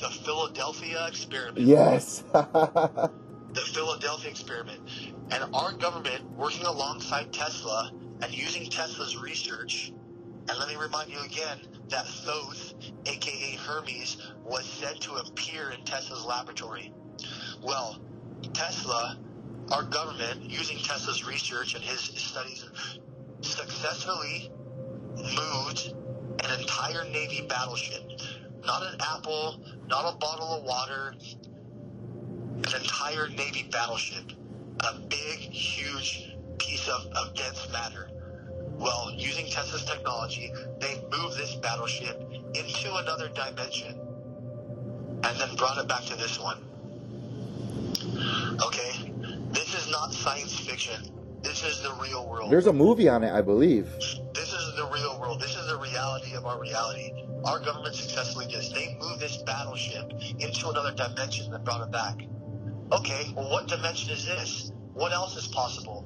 the Philadelphia Experiment. Yes. The Philadelphia Experiment. And our government, working alongside Tesla and using Tesla's research, and let me remind you again that Thoth, aka Hermes, was said to appear in Tesla's laboratory. Well, Tesla, our government, using Tesla's research and his studies, successfully moved an entire Navy battleship. Not an apple, not a bottle of water, an entire Navy battleship. A big, huge piece of dense matter. Well, using Tesla's technology, they moved this battleship into another dimension and then brought it back to this one. Okay, this is not science fiction. This is the real world. There's a movie on it, I believe. This is the real world. This is the reality of our reality. Our government successfully did this. They moved this battleship into another dimension and brought it back. Okay, well, what dimension is this? What else is possible?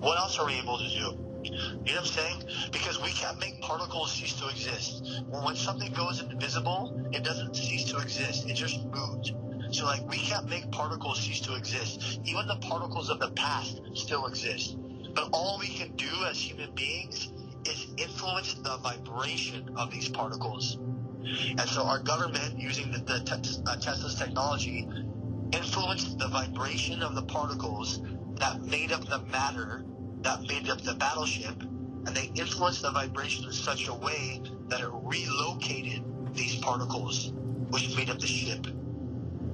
What else are we able to do? You know what I'm saying? Because we can't make particles cease to exist. When something goes invisible, it doesn't cease to exist. It just moved. So, like, we can't make particles cease to exist. Even the particles of the past still exist. But all we can do as human beings is influence the vibration of these particles. And so our government, using the Tesla's technology, influenced the vibration of the particles that made up the matter, that made up the battleship, and they influenced the vibration in such a way that it relocated these particles, which made up the ship.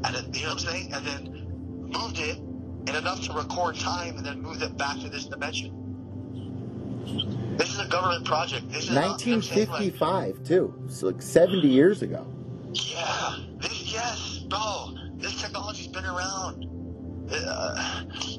And it, you know what I'm saying? And then moved it in enough to record time and then moved it back to this dimension. This is a government project. This is 1955, like, too. It's like 70 years ago. Yeah. Yes, bro. This technology's been around.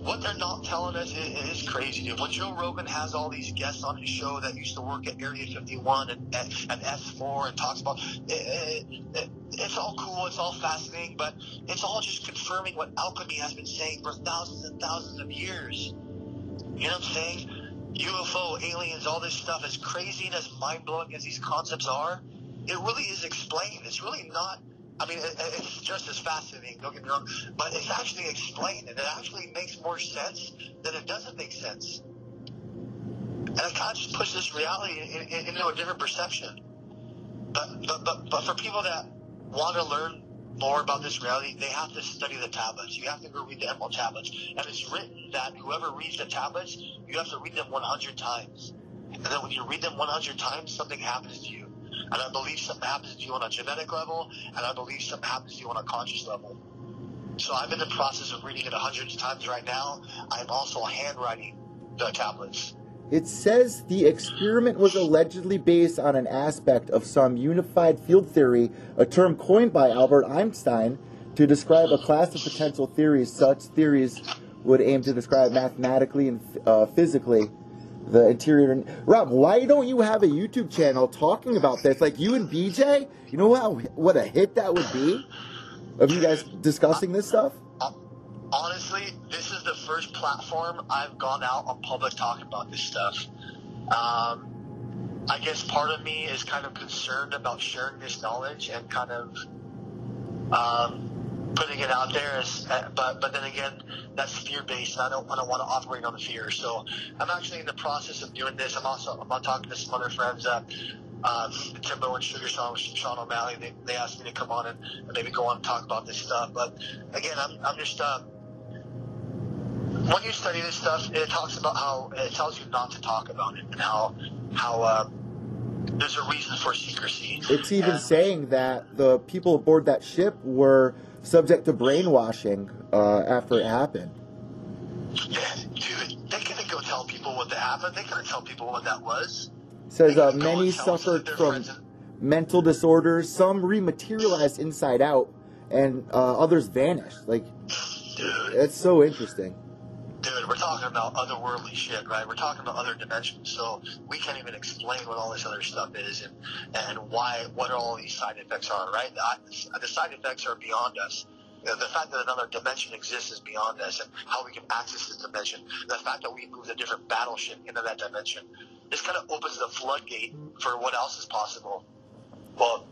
What they're not telling us is crazy, dude. When Joe Rogan has all these guests on his show that used to work at Area 51 and S4 and talks about it's all cool, it's all fascinating, but it's all just confirming what alchemy has been saying for thousands and thousands of years. You know what I'm saying? UFO, aliens, all this stuff, as crazy and as mind-blowing as these concepts are, it really is explained. It's really not... I mean, it's just as fascinating, don't get me wrong, but it's actually explained, and it actually makes more sense than it doesn't make sense. And I can't just push this reality into a different perception. But for people that want to learn more about this reality, they have to study the tablets. You have to go read the Emerald Tablets. And it's written that whoever reads the tablets, you have to read them 100 times. And then when you read them 100 times, something happens to you. And I believe something happens to you on a genetic level, and I believe something happens to you on a conscious level. So I'm in the process of reading it 100 times right now. I'm also handwriting the tablets. It says the experiment was allegedly based on an aspect of some unified field theory, a term coined by Albert Einstein to describe a class of potential theories. Such theories would aim to describe mathematically and physically the interior. Rob, why don't you have a YouTube channel talking about this? Like you and BJ, you know what a hit that would be of you guys discussing this stuff? Honestly, this is the first platform I've gone out on public talking about this stuff. I guess part of me is kind of concerned about sharing this knowledge and kind of putting it out there, but then again, that's fear-based, and I don't want to operate on the fear. So I'm actually in the process of doing this. I'm talking to some other friends, Timbo and Sugar Sean O'Malley. They asked me to come on and maybe go on and talk about this stuff. But again, I'm just when you study this stuff, it talks about how it tells you not to talk about it and how there's a reason for secrecy. It's even saying that the people aboard that ship were subject to brainwashing after it happened. Yeah, dude, they couldn't go tell people what that happened. They couldn't tell people what that was. It says many suffered from mental disorders. Some rematerialized inside out, and others vanished. Like, dude, it's so interesting. Dude, we're talking about otherworldly shit, right? We're talking about other dimensions, so we can't even explain what all this other stuff is and why, what all these side effects are, right? The side effects are beyond us. The fact that another dimension exists is beyond us, and how we can access this dimension. The fact that we moved a different battleship into that dimension. This kind of opens the floodgate for what else is possible. Well,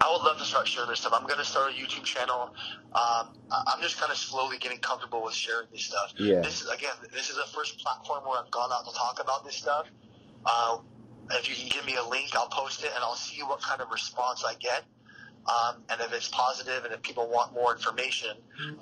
I would love to start sharing this stuff. I'm going to start a YouTube channel. I'm just kind of slowly getting comfortable with sharing this stuff. Yeah. This is the first platform where I've gone out to talk about this stuff. If you can give me a link, I'll post it, and I'll see what kind of response I get. And if it's positive and if people want more information,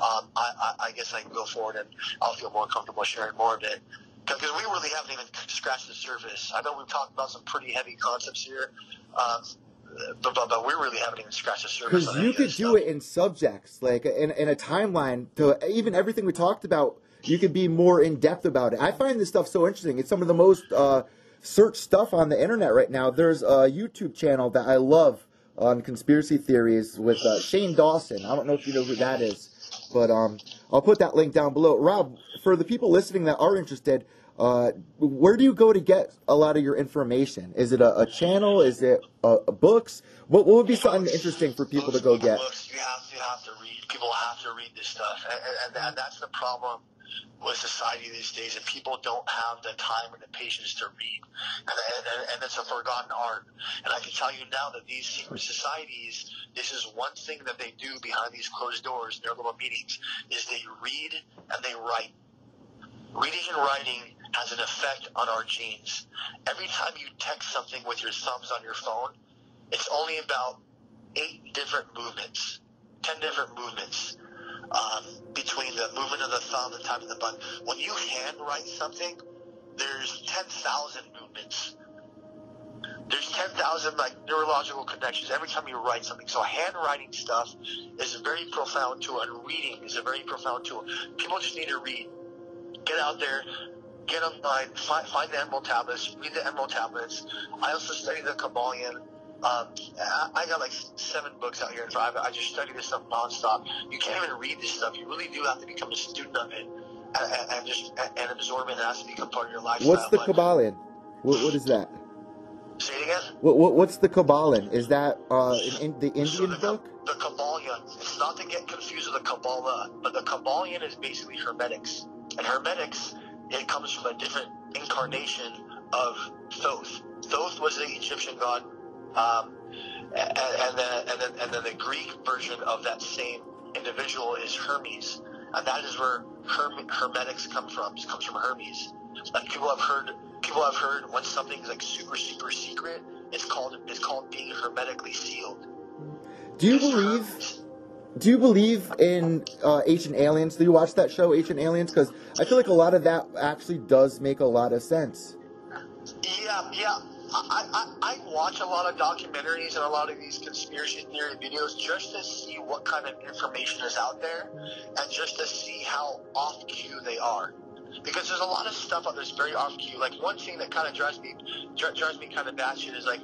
I guess I can go forward and I'll feel more comfortable sharing more of it. because we really haven't even scratched the surface. I know we've talked about some pretty heavy concepts here, but we really haven't even scratched the surface. Because you could do it in subjects, like in a timeline, to even everything we talked about, you could be more in-depth about it. I find this stuff so interesting. It's some of the most searched stuff on the internet right now. There's a YouTube channel that I love on conspiracy theories with Shane Dawson. I don't know if you know who that is, but I'll put that link down below. Rob, for the people listening that are interested, where do you go to get a lot of your information? Is it a channel? Is it books? What would be something interesting for people to go get? Books. You have to read. People have to read this stuff, and that's the problem with society these days, and people don't have the time and the patience to read, and it's a forgotten art. And I can tell you now that these secret societies, this is one thing that they do behind these closed doors in their little meetings, is they read and they write. Reading and writing has an effect on our genes. Every time you text something with your thumbs on your phone, it's only about 8 different movements, 10 different movements. Between the movement of the thumb and the tap of the button. When you handwrite something, there's 10,000 movements. There's 10,000 like neurological connections every time you write something. So handwriting stuff is a very profound tool, and reading is a very profound tool. People just need to read. Get out there, get online, find the Emerald Tablets, read the Emerald Tablets. I also study the Kybalion. I got like 7 books out here in private. I just study this stuff nonstop. You can't even read this stuff. You really do have to become a student of it and absorb it. It has to become part of your lifestyle. What's the Kybalion? What is that? Say it again? What's the Kybalion? Is that the Indian book? The Kybalion. It's not to get confused with the Kabbalah, but the Kybalion is basically Hermetics. And Hermetics, it comes from a different incarnation of Thoth. Thoth was the Egyptian god. And then the Greek version of that same individual is Hermes, and that is where hermetics come from. It comes from Hermes. Like people have heard when something's like super secret, it's called being hermetically sealed. Do you believe in Ancient Aliens? Do you watch that show, Ancient Aliens? Because I feel like a lot of that actually does make a lot of sense. Yeah. I watch a lot of documentaries and a lot of these conspiracy theory videos just to see what kind of information is out there and just to see how off cue they are. Because there's a lot of stuff out there that's very off cue. Like one thing that kind of drives me kind of batshit is like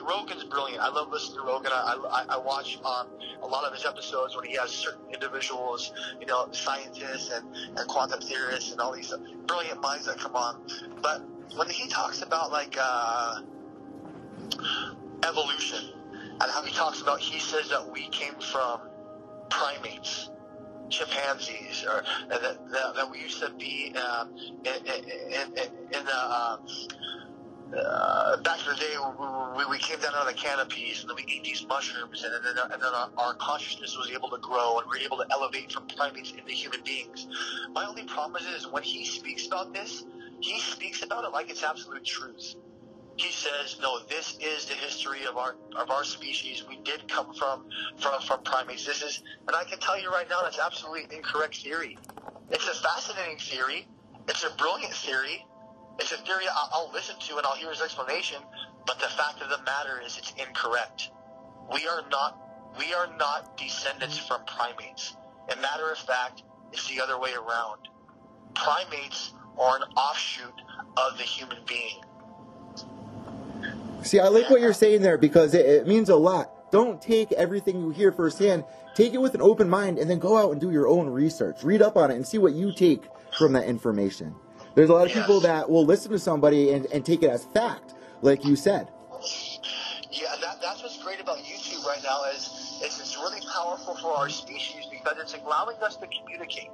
Rogan's brilliant. I love listening to Rogan. I watch a lot of his episodes when he has certain individuals, you know, scientists and quantum theorists and all these brilliant minds that come on. But when he talks about like evolution and how he says that we came from primates. Chimpanzees, or that we used to be back in the day, we came down out of the canopies and then we ate these mushrooms, and then our consciousness was able to grow and we were able to elevate from primates into human beings. My only problem is when he speaks about this, he speaks about it like it's absolute truth. He says, no, this is the history of our species. We did come from primates. This is, and I can tell you right now, that's absolutely incorrect theory. It's a fascinating theory. It's a brilliant theory. It's a theory I'll listen to and I'll hear his explanation. But the fact of the matter is, it's incorrect. We are not descendants from primates. As a matter of fact, it's the other way around. Primates are an offshoot of the human being. See, I like what you're saying there because it means a lot. Don't take everything you hear firsthand. Take it with an open mind and then go out and do your own research. Read up on it and see what you take from that information. There's a lot of people that will listen to somebody and take it as fact, like you said. Yeah, that's what's great about YouTube right now is it's really powerful for our species because it's allowing us to communicate.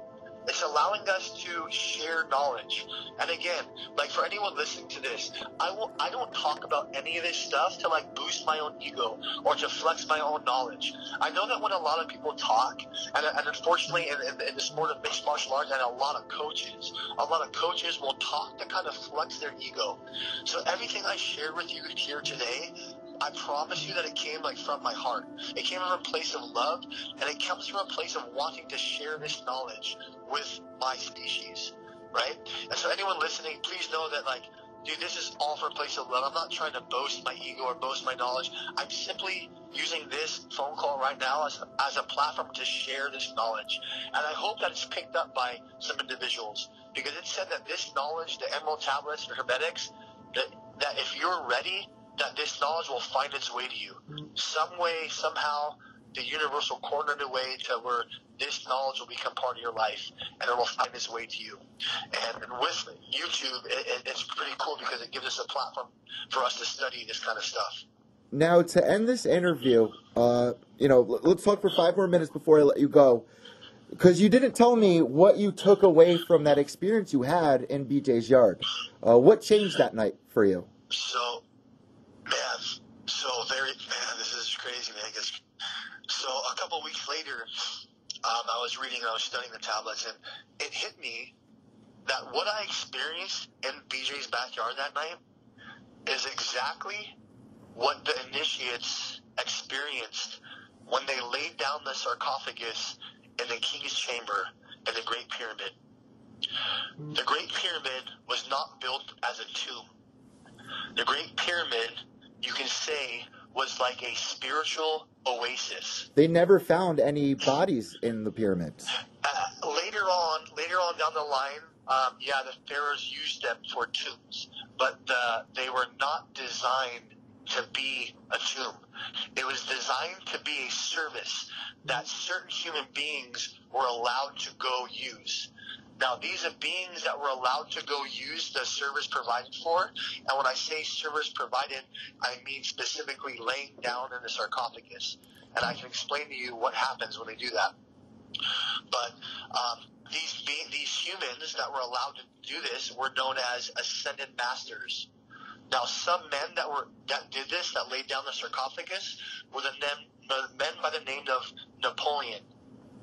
It's allowing us to share knowledge. And again, like for anyone listening to this, I don't talk about any of this stuff to like boost my own ego or to flex my own knowledge. I know that when a lot of people talk, and unfortunately in the sport of mixed martial arts, and a lot of coaches will talk to kind of flex their ego. So everything I shared with you here today, I promise you that it came like from my heart. It came from a place of love, and it comes from a place of wanting to share this knowledge with my species. right? And so anyone listening, please know that, like, dude, this is all for a place of love. I'm not trying to boast my ego or boast my knowledge. I'm simply using this phone call right now as a platform to share this knowledge. And I hope that it's picked up by some individuals, because it said that this knowledge, the Emerald Tablets, the Hermetics, that if you're ready, that this knowledge will find its way to you. Some way, somehow, the universe will corner the way to where this knowledge will become part of your life, and it will find its way to you. And with YouTube, it's pretty cool because it gives us a platform for us to study this kind of stuff. Now, to end this interview, let's talk for 5 more minutes before I let you go, because you didn't tell me what you took away from that experience you had in BJ's yard. What changed that night for you? This is crazy, man. So a couple of weeks later, I was reading and I was studying the tablets, and it hit me that what I experienced in BJ's backyard that night is exactly what the initiates experienced when they laid down the sarcophagus in the king's chamber in the Great Pyramid. The Great Pyramid was not built as a tomb. The Great Pyramid, you can say, was like a spiritual oasis. They never found any bodies in the pyramids. Later on down the line, the pharaohs used them for tombs, but they were not designed to be a tomb. It was designed to be a service that certain human beings were allowed to go use. Now, these are beings that were allowed to go use the service provided for. And when I say service provided, I mean specifically laying down in the sarcophagus. And I can explain to you what happens when they do that. But these humans that were allowed to do this were known as Ascended Masters. Now, some men that laid down the sarcophagus, were the men by the name of Napoleon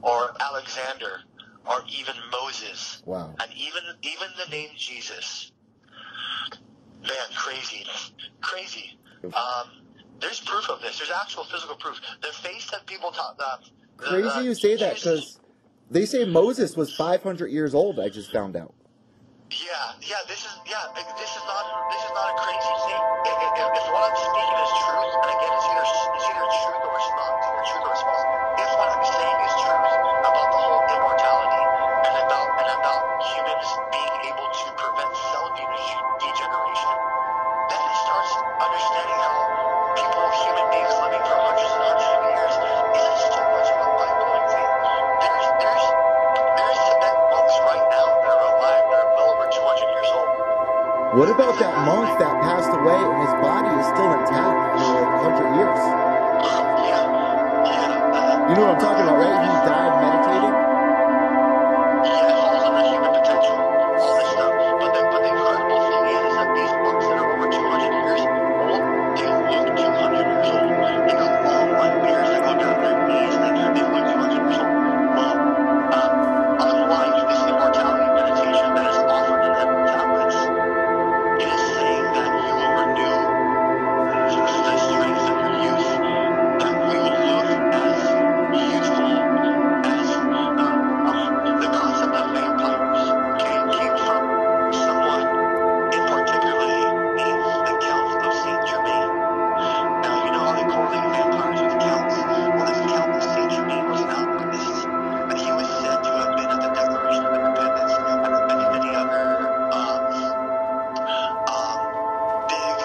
or Alexander, or even Moses. Wow. And even the name Jesus. Man, crazy. There's proof of this. There's actual physical proof. The face that people talk about. Crazy you say that, because they say Moses was 500 years old, I just found out. This is not a crazy thing. If what I'm speaking is truth, and again, it's either truth or it's not. It's either truth or it's false. If what I'm saying is truth about the whole immortality and about humans being able to prevent cell degeneration, then it starts understanding how human beings living for hundreds and hundreds of years isn't so much of a mind-blowing thing. There's Tibet monks right now that are alive that are well over 200 years old. What about that monk that passed away and his body is still intact for like 100 years? You know what I'm talking about, right? He died meditating? Yeah, it's all in the human potential, all this stuff. But the incredible thing is that these monks that are over 200 years old, they look 200 years old. They go long white beards, they go down their knees, they look 200 years old. Well, unlike this immortality meditation that is offered in the tablets, it is saying that you will renew the strength of your youth, that we will look as youthful as the concept of vampires came from someone, in particularly the Count of Saint Germain. Now, you know how they correlate vampires with counts? Well, this Count of Saint Germain was an eyewitness, and he was said to have been at the Declaration of Independence and many other big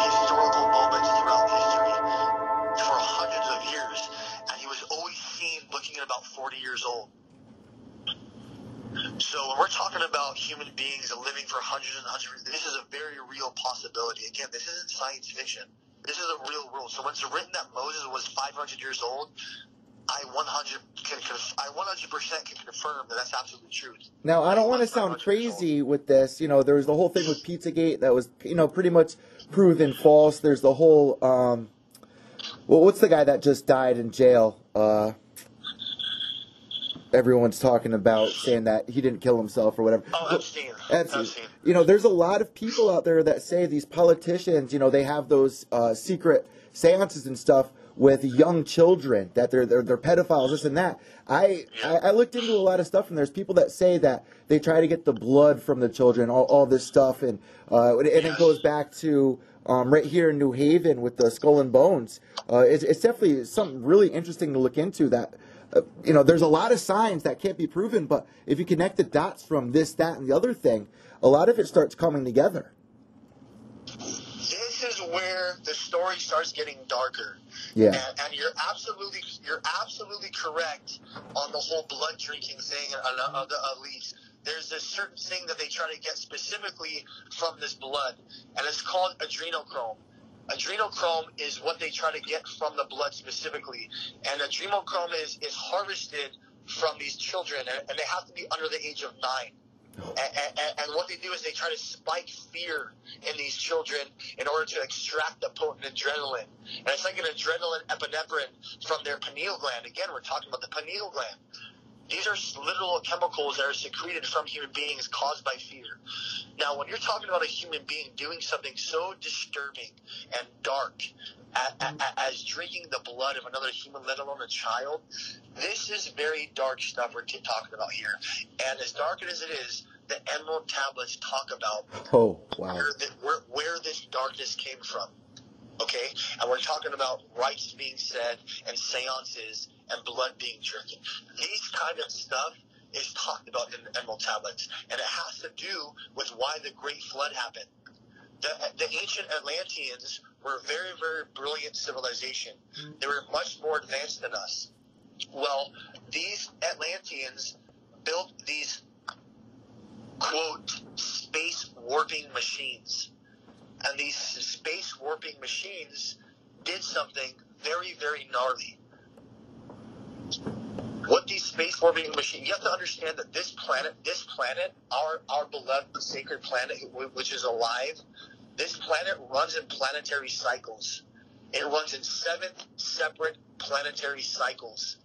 historical moments throughout history for hundreds of years, and he was always seen looking at about 40 years old. So when we're talking about human beings living for hundreds and hundreds, this is a very real possibility. Again, this isn't science fiction. This is a real world. So when it's written that Moses was 500 years old, I 100% can confirm that that's absolutely true. Now, I don't want to sound crazy with this. You know, there was the whole thing with Pizzagate that was, pretty much proven false. There's the whole, what's the guy that just died in jail? Everyone's talking about saying that he didn't kill himself or whatever. Oh, Epstein. There's a lot of people out there that say these politicians, they have those secret seances and stuff with young children, that they're pedophiles, this and that. I looked into a lot of stuff, and there's people that say that they try to get the blood from the children, all this stuff, and it goes back to right here in New Haven with the Skull and Bones. It's definitely something really interesting to look into. That you know, there's a lot of science that can't be proven, but if you connect the dots from this, that, and the other thing, a lot of it starts coming together. This is where the story starts getting darker. Yeah. And you're absolutely correct on the whole blood drinking thing of the elites. There's a certain thing that they try to get specifically from this blood, and it's called adrenochrome. Adrenochrome is what they try to get from the blood specifically, and adrenochrome is harvested from these children, and they have to be under the age of 9. And what they do is they try to spike fear in these children in order to extract the potent adrenaline. And it's like an adrenaline epinephrine from their pineal gland. Again, we're talking about the pineal gland. These are literal chemicals that are secreted from human beings caused by fear. Now, when you're talking about a human being doing something so disturbing and dark as drinking the blood of another human, let alone a child, this is very dark stuff we're talking about here. And as dark as it is, the Emerald Tablets talk about where this darkness came from. Okay? And we're talking about rites being said and seances and blood being drinking. These kind of stuff is talked about in the Emerald Tablets, and it has to do with why the Great Flood happened. The ancient Atlanteans were a very, very brilliant civilization. They were much more advanced than us. Well, these Atlanteans built these, quote, space warping machines. And these space warping machines did something very, very gnarly. What these space warping machines, you have to understand that this planet, our beloved sacred planet, which is alive, this planet runs in planetary cycles. It runs in 7 separate planetary cycles.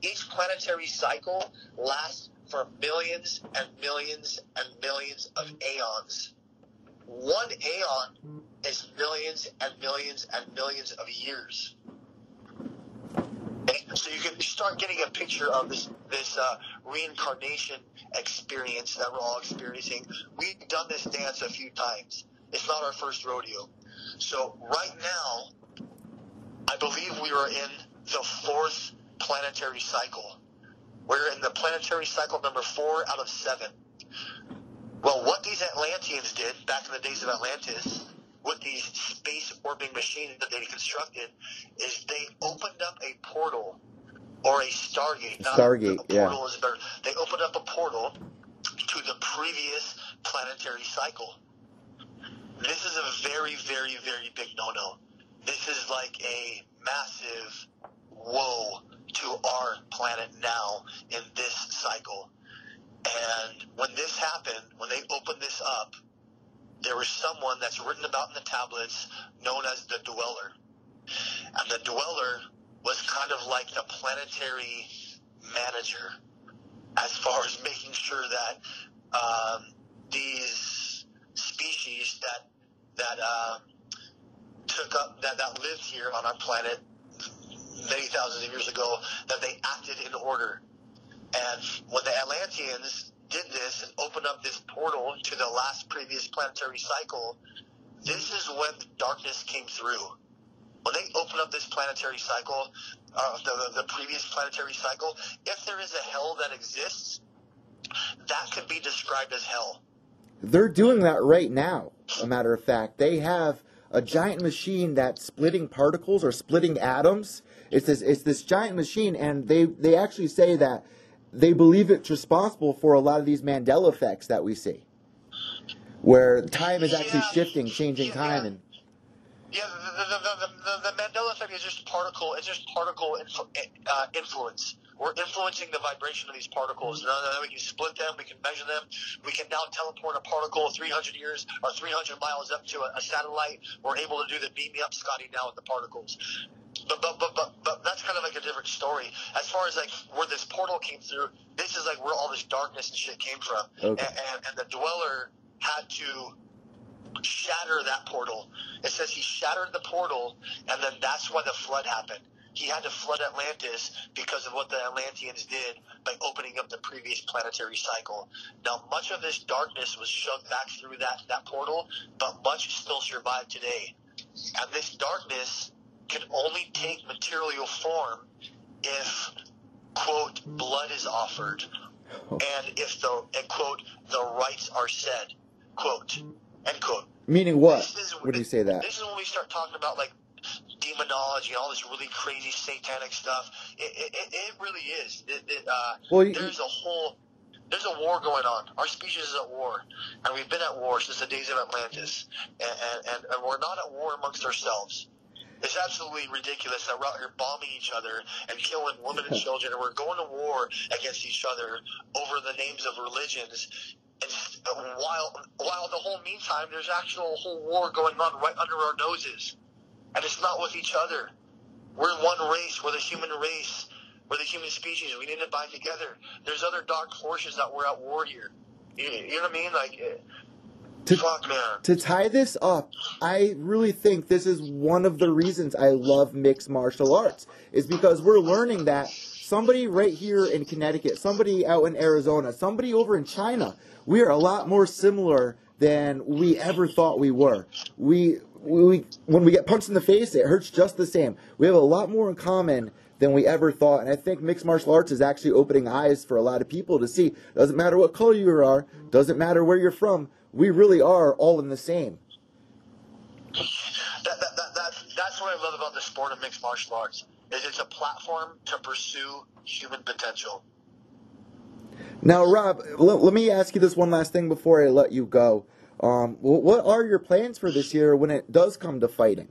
Each planetary cycle lasts for millions and millions and millions of aeons. One aeon is millions and millions and millions of years. So you can start getting a picture of this reincarnation experience that we're all experiencing. We've done this dance a few times. It's not our first rodeo. So right now, I believe we are in the 4th planetary cycle. We're in the planetary cycle number 4 out of 7. Well, what these Atlanteans did back in the days of Atlantis, with these space orbiting machines that they constructed, is they opened up a portal or a stargate. They opened up a portal to the previous planetary cycle. This is a very, very, very big no-no. This is like a massive woe to our planet now in this cycle. And when this happened, when they opened this up, there was someone that's written about in the tablets known as the Dweller. And the Dweller was kind of like the planetary manager as far as making sure that these species that took up, that lived here on our planet many thousands of years ago, that they acted in order. And when the Atlanteans did this and opened up this portal to the last previous planetary cycle, this is when the darkness came through. When they open up this planetary cycle, the previous planetary cycle, if there is a hell that exists, that could be described as hell. They're doing that right now, a matter of fact. They have a giant machine that's splitting particles or splitting atoms. It's this giant machine, and they actually say that they believe it's responsible for a lot of these Mandela effects that we see, where time is actually shifting, changing time. And the Mandela effect is just particle. It's just particle influence. We're influencing the vibration of these particles. Now we can split them. We can measure them. We can now teleport a particle 300 years or 300 miles up to a satellite. We're able to do the beam me up, Scotty, now with the particles. But that's kind of like a different story. As far as like where this portal came through, this is like where all this darkness and shit came from. Okay. And the Dweller had to shatter that portal. It says he shattered the portal, and then that's why the flood happened. He had to flood Atlantis because of what the Atlanteans did by opening up the previous planetary cycle. Now, much of this darkness was shoved back through that portal, but much still survived today. And this darkness can only take material form if, quote, blood is offered, and if the rights are said, quote, end quote. Meaning what? When you say that, this is when we start talking about like demonology and all this really crazy satanic stuff. It really is. There's a war going on. Our species is at war, and we've been at war since the days of Atlantis, and we're not at war amongst ourselves. It's absolutely ridiculous that we're out here bombing each other and killing women and children, and we're going to war against each other over the names of religions. While the whole meantime, there's actual whole war going on right under our noses. And it's not with each other. We're one race. We're the human race. We're the human species. We need to bind together. There's other dark forces that we're at war here. You know what I mean? Like, fuck, man. To tie this up, I really think this is one of the reasons I love mixed martial arts, is because we're learning that somebody right here in Connecticut, somebody out in Arizona, somebody over in China, we are a lot more similar than we ever thought we were. When we get punched in the face, it hurts just the same. We have a lot more in common than we ever thought, and I think mixed martial arts is actually opening eyes for a lot of people to see. Doesn't matter what color you are, doesn't matter where you're from, we really are all in the same. That's what I love about the sport of mixed martial arts, is it's a platform to pursue human potential. Now, Rob, let me ask you this one last thing before I let you go. What are your plans for this year when it does come to fighting?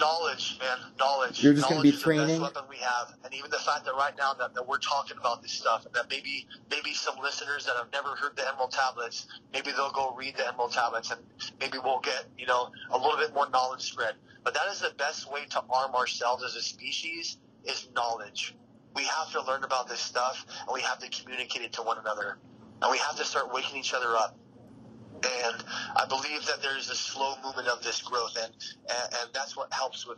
Knowledge, man, knowledge. You're just going to be training. Knowledge is the best weapon we have. And even the fact that right now that we're talking about this stuff, and that maybe some listeners that have never heard the Emerald Tablets, maybe they'll go read the Emerald Tablets, and maybe we'll get, you know, a little bit more knowledge spread. But that is the best way to arm ourselves as a species, is knowledge. We have to learn about this stuff, and we have to communicate it to one another. And we have to start waking each other up. And I believe that there's a slow movement of this growth, and that's what helps with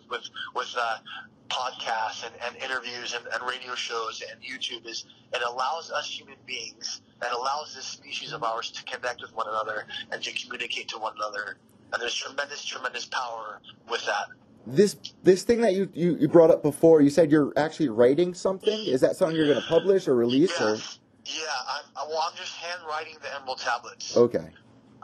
podcasts and interviews and radio shows and YouTube, is it allows us human beings, and allows this species of ours to connect with one another and to communicate to one another. And there's tremendous, tremendous power with that. This thing that you brought up before, you said you're actually writing something. Is that something you're going to publish or release? Yes. Yeah, I'm just handwriting the Emerald Tablets. Okay.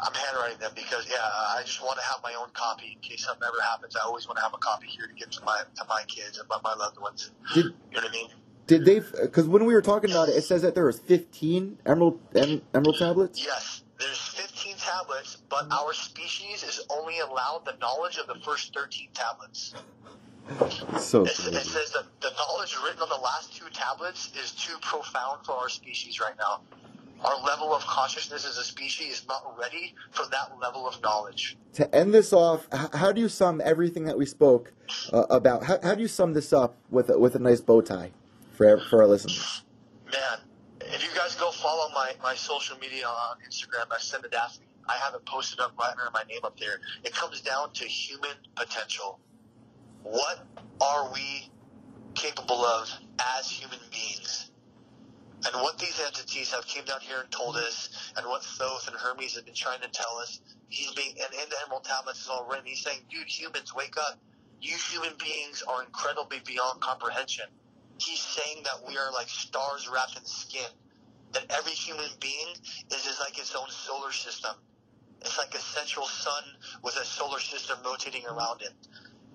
I'm handwriting them because, I just want to have my own copy in case something ever happens. I always want to have a copy here to give to my kids and my loved ones. You know what I mean? Did they? Because when we were talking about it, it says that there was 15 Emerald Tablets? Yes, there's 15 tablets, but our species is only allowed the knowledge of the first 13 tablets. So it says that the knowledge written on the last two tablets is too profound for our species right now. Our level of consciousness as a species is not ready for that level of knowledge. To end this off, how do you sum everything that we spoke about? How do you sum this up with a nice bow tie for our listeners? Man, if you guys go follow my social media on Instagram, Ascended Athlete, I have it posted up right under my name up there. It comes down to human potential. What are we capable of as human beings? And what these entities have came down here and told us, and what Thoth and Hermes have been trying to tell us, and in the Emerald Tablets is all written. He's saying, dude, humans, wake up. You human beings are incredibly beyond comprehension. He's saying that we are like stars wrapped in skin, that every human being is like its own solar system. It's like a central sun with a solar system rotating around it.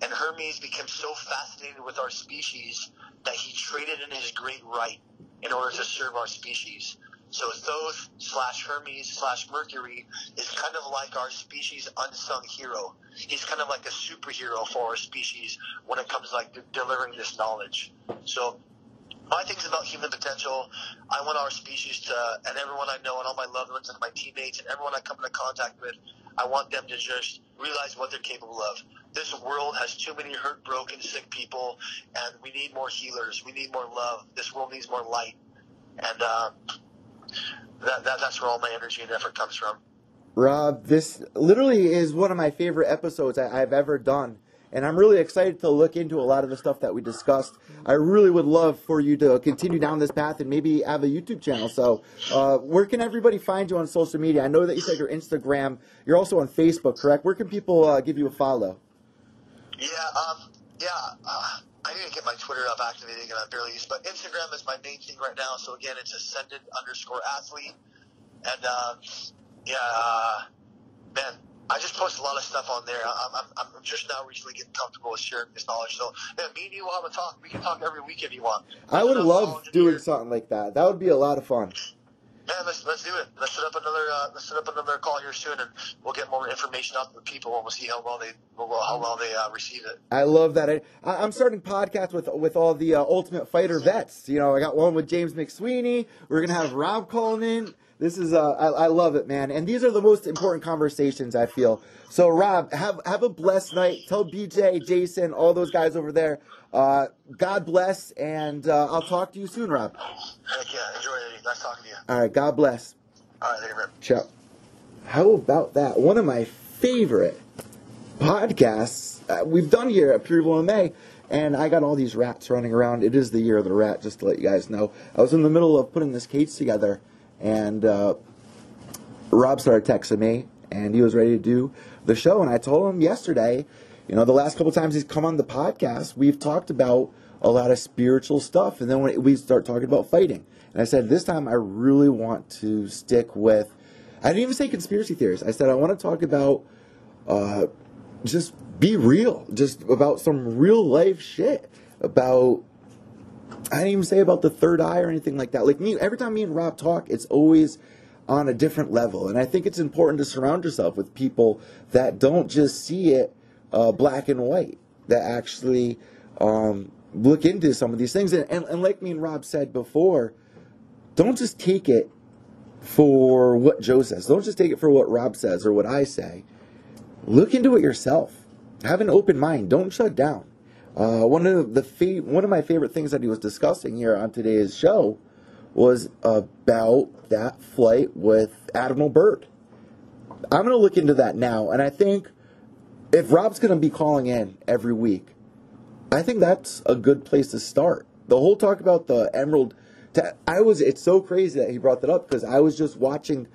And Hermes became so fascinated with our species that he traded in his great right in order to serve our species. So Thoth / Hermes / Mercury is kind of like our species' unsung hero. He's kind of like a superhero for our species when it comes like delivering this knowledge. So my thing's about human potential. I want our species to, and everyone I know and all my loved ones and my teammates and everyone I come into contact with, I want them to just realize what they're capable of. This world has too many hurt, broken, sick people, and we need more healers. We need more love. This world needs more light. And that's where all my energy and effort comes from. Rob, this literally is one of my favorite episodes I've ever done. And I'm really excited to look into a lot of the stuff that we discussed. I really would love for you to continue down this path and maybe have a YouTube channel. So where can everybody find you on social media? I know that you said your Instagram. You're also on Facebook, correct? Where can people give you a follow? Yeah, I need to get my Twitter up activated and I barely use, but Instagram is my main thing right now. So again, it's Ascended underscore Athlete. And man, I just post a lot of stuff on there. I'm just now recently getting comfortable with sharing this knowledge. So, man, me and you will have a talk. We can talk every week if you want. I would love doing something like that. That would be a lot of fun. Man, let's do it. Let's set up another call here soon, and we'll get more information out to the people, and we'll see how well they receive it. I love that. I'm starting podcasts with all the Ultimate Fighter vets. You know, I got one with James McSweeney. We're gonna have Rob calling in. This is I love it, man. And these are the most important conversations, I feel. So, Rob, have a blessed night. Tell BJ, Jason, all those guys over there, God bless, and I'll talk to you soon, Rob. Heck yeah, enjoy it. Nice talking to you. All right, God bless. All right, thank you, man. Ciao. How about that? One of my favorite podcasts we've done here at Pure Evil MMA. And I got all these rats running around. It is the year of the rat, just to let you guys know. I was in the middle of putting this cage together. And Rob started texting me, and he was ready to do the show. And I told him yesterday, you know, the last couple times he's come on the podcast, we've talked about a lot of spiritual stuff. And then when we start talking about fighting. And I said, this time I really want to stick with, I didn't even say conspiracy theories. I said, I want to talk about just be real, just about some real life shit, about... I didn't even say about the third eye or anything like that. Like me, every time me and Rob talk, it's always on a different level. And I think it's important to surround yourself with people that don't just see it black and white, that actually look into some of these things. And like me and Rob said before, don't just take it for what Joe says. Don't just take it for what Rob says or what I say. Look into it yourself. Have an open mind. Don't shut down. One of my favorite things that he was discussing here on today's show was about that flight with Admiral Byrd. I'm going to look into that now, and I think if Rob's going to be calling in every week, I think that's a good place to start. The whole talk about the Emerald, it's so crazy that he brought that up because I was just watching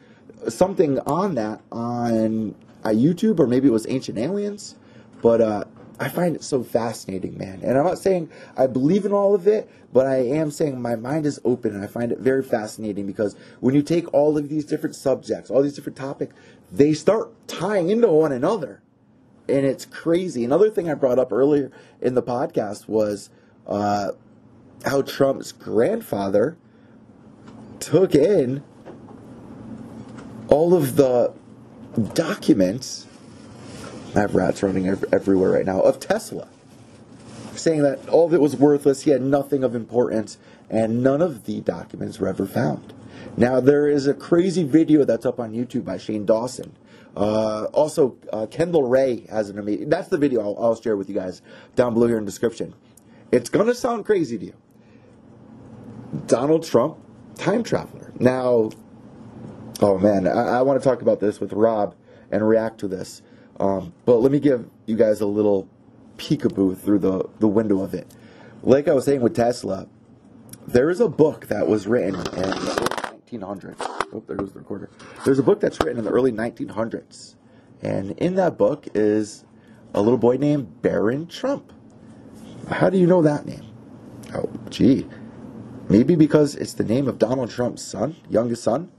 something on that on YouTube, or maybe it was Ancient Aliens, but I find it so fascinating, man. And I'm not saying I believe in all of it, but I am saying my mind is open, and I find it very fascinating because when you take all of these different subjects, all these different topics, they start tying into one another, and it's crazy. Another thing I brought up earlier in the podcast was how Trump's grandfather took in all of the documents... I have rats running everywhere right now, of Tesla, saying that all of it was worthless, he had nothing of importance, and none of the documents were ever found. Now, there is a crazy video that's up on YouTube by Shane Dawson. Also, Kendall Ray has an amazing... That's the video I'll share with you guys down below here in the description. It's going to sound crazy to you. Donald Trump, time traveler. Now, oh man, I want to talk about this with Rob and react to this. But let me give you guys a little peekaboo through the window of it. Like I was saying with Tesla, there is a book that was written in the early 1900s. Oh, there goes the recorder. There's a book that's written in the early 1900s. And in that book is a little boy named Baron Trump. How do you know that name? Oh, gee. Maybe because it's the name of Donald Trump's son, youngest son.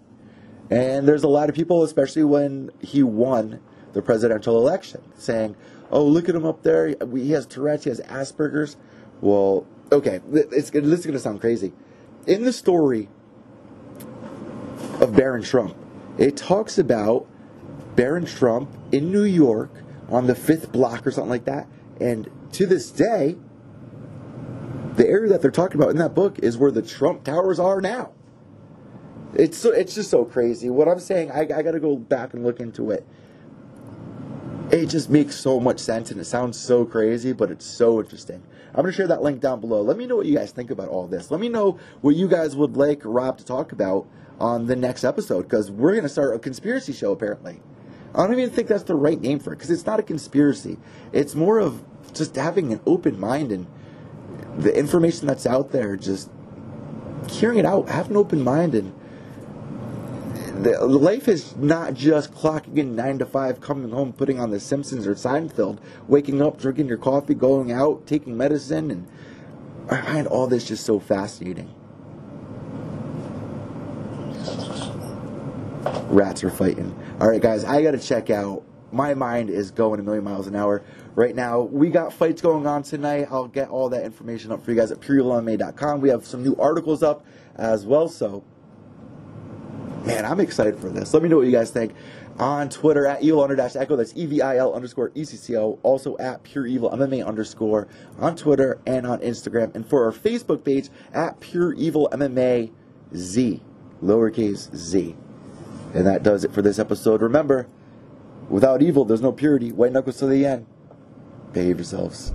And there's a lot of people, especially when he won the presidential election, saying, oh, look at him up there, he has Tourette's, he has Asperger's. Well, okay, this is going to sound crazy. In the story of Baron Trump, it talks about Baron Trump in New York on the 5th block or something like that, and to this day, the area that they're talking about in that book is where the Trump Towers are now. It's just so crazy. What I'm saying, I got to go back and look into it. It just makes so much sense, and it sounds so crazy, but it's so interesting. I'm going to share that link down below. Let me know what you guys think about all this. Let me know what you guys would like Rob to talk about on the next episode, because we're going to start a conspiracy show, apparently. I don't even think that's the right name for it, because it's not a conspiracy. It's more of just having an open mind, and the information that's out there, just hearing it out, have an open mind. And the life is not just clocking in 9 to 5, coming home, putting on The Simpsons or Seinfeld, waking up, drinking your coffee, going out, taking medicine. And I find all this just so fascinating. Rats are fighting. Alright guys, I gotta check out. My mind is going a million miles an hour right now. We got fights going on tonight. I'll get all that information up for you guys at pureevilmma.com. We have some new articles up as well, so man, I'm excited for this. Let me know what you guys think on Twitter at evil_echo. That's EVIL_ECCO. Also at pureevilmma_ on Twitter and on Instagram. And for our Facebook page at pureevilmmaz, lowercase z. And that does it for this episode. Remember, without evil, there's no purity. White knuckles to the end. Behave yourselves.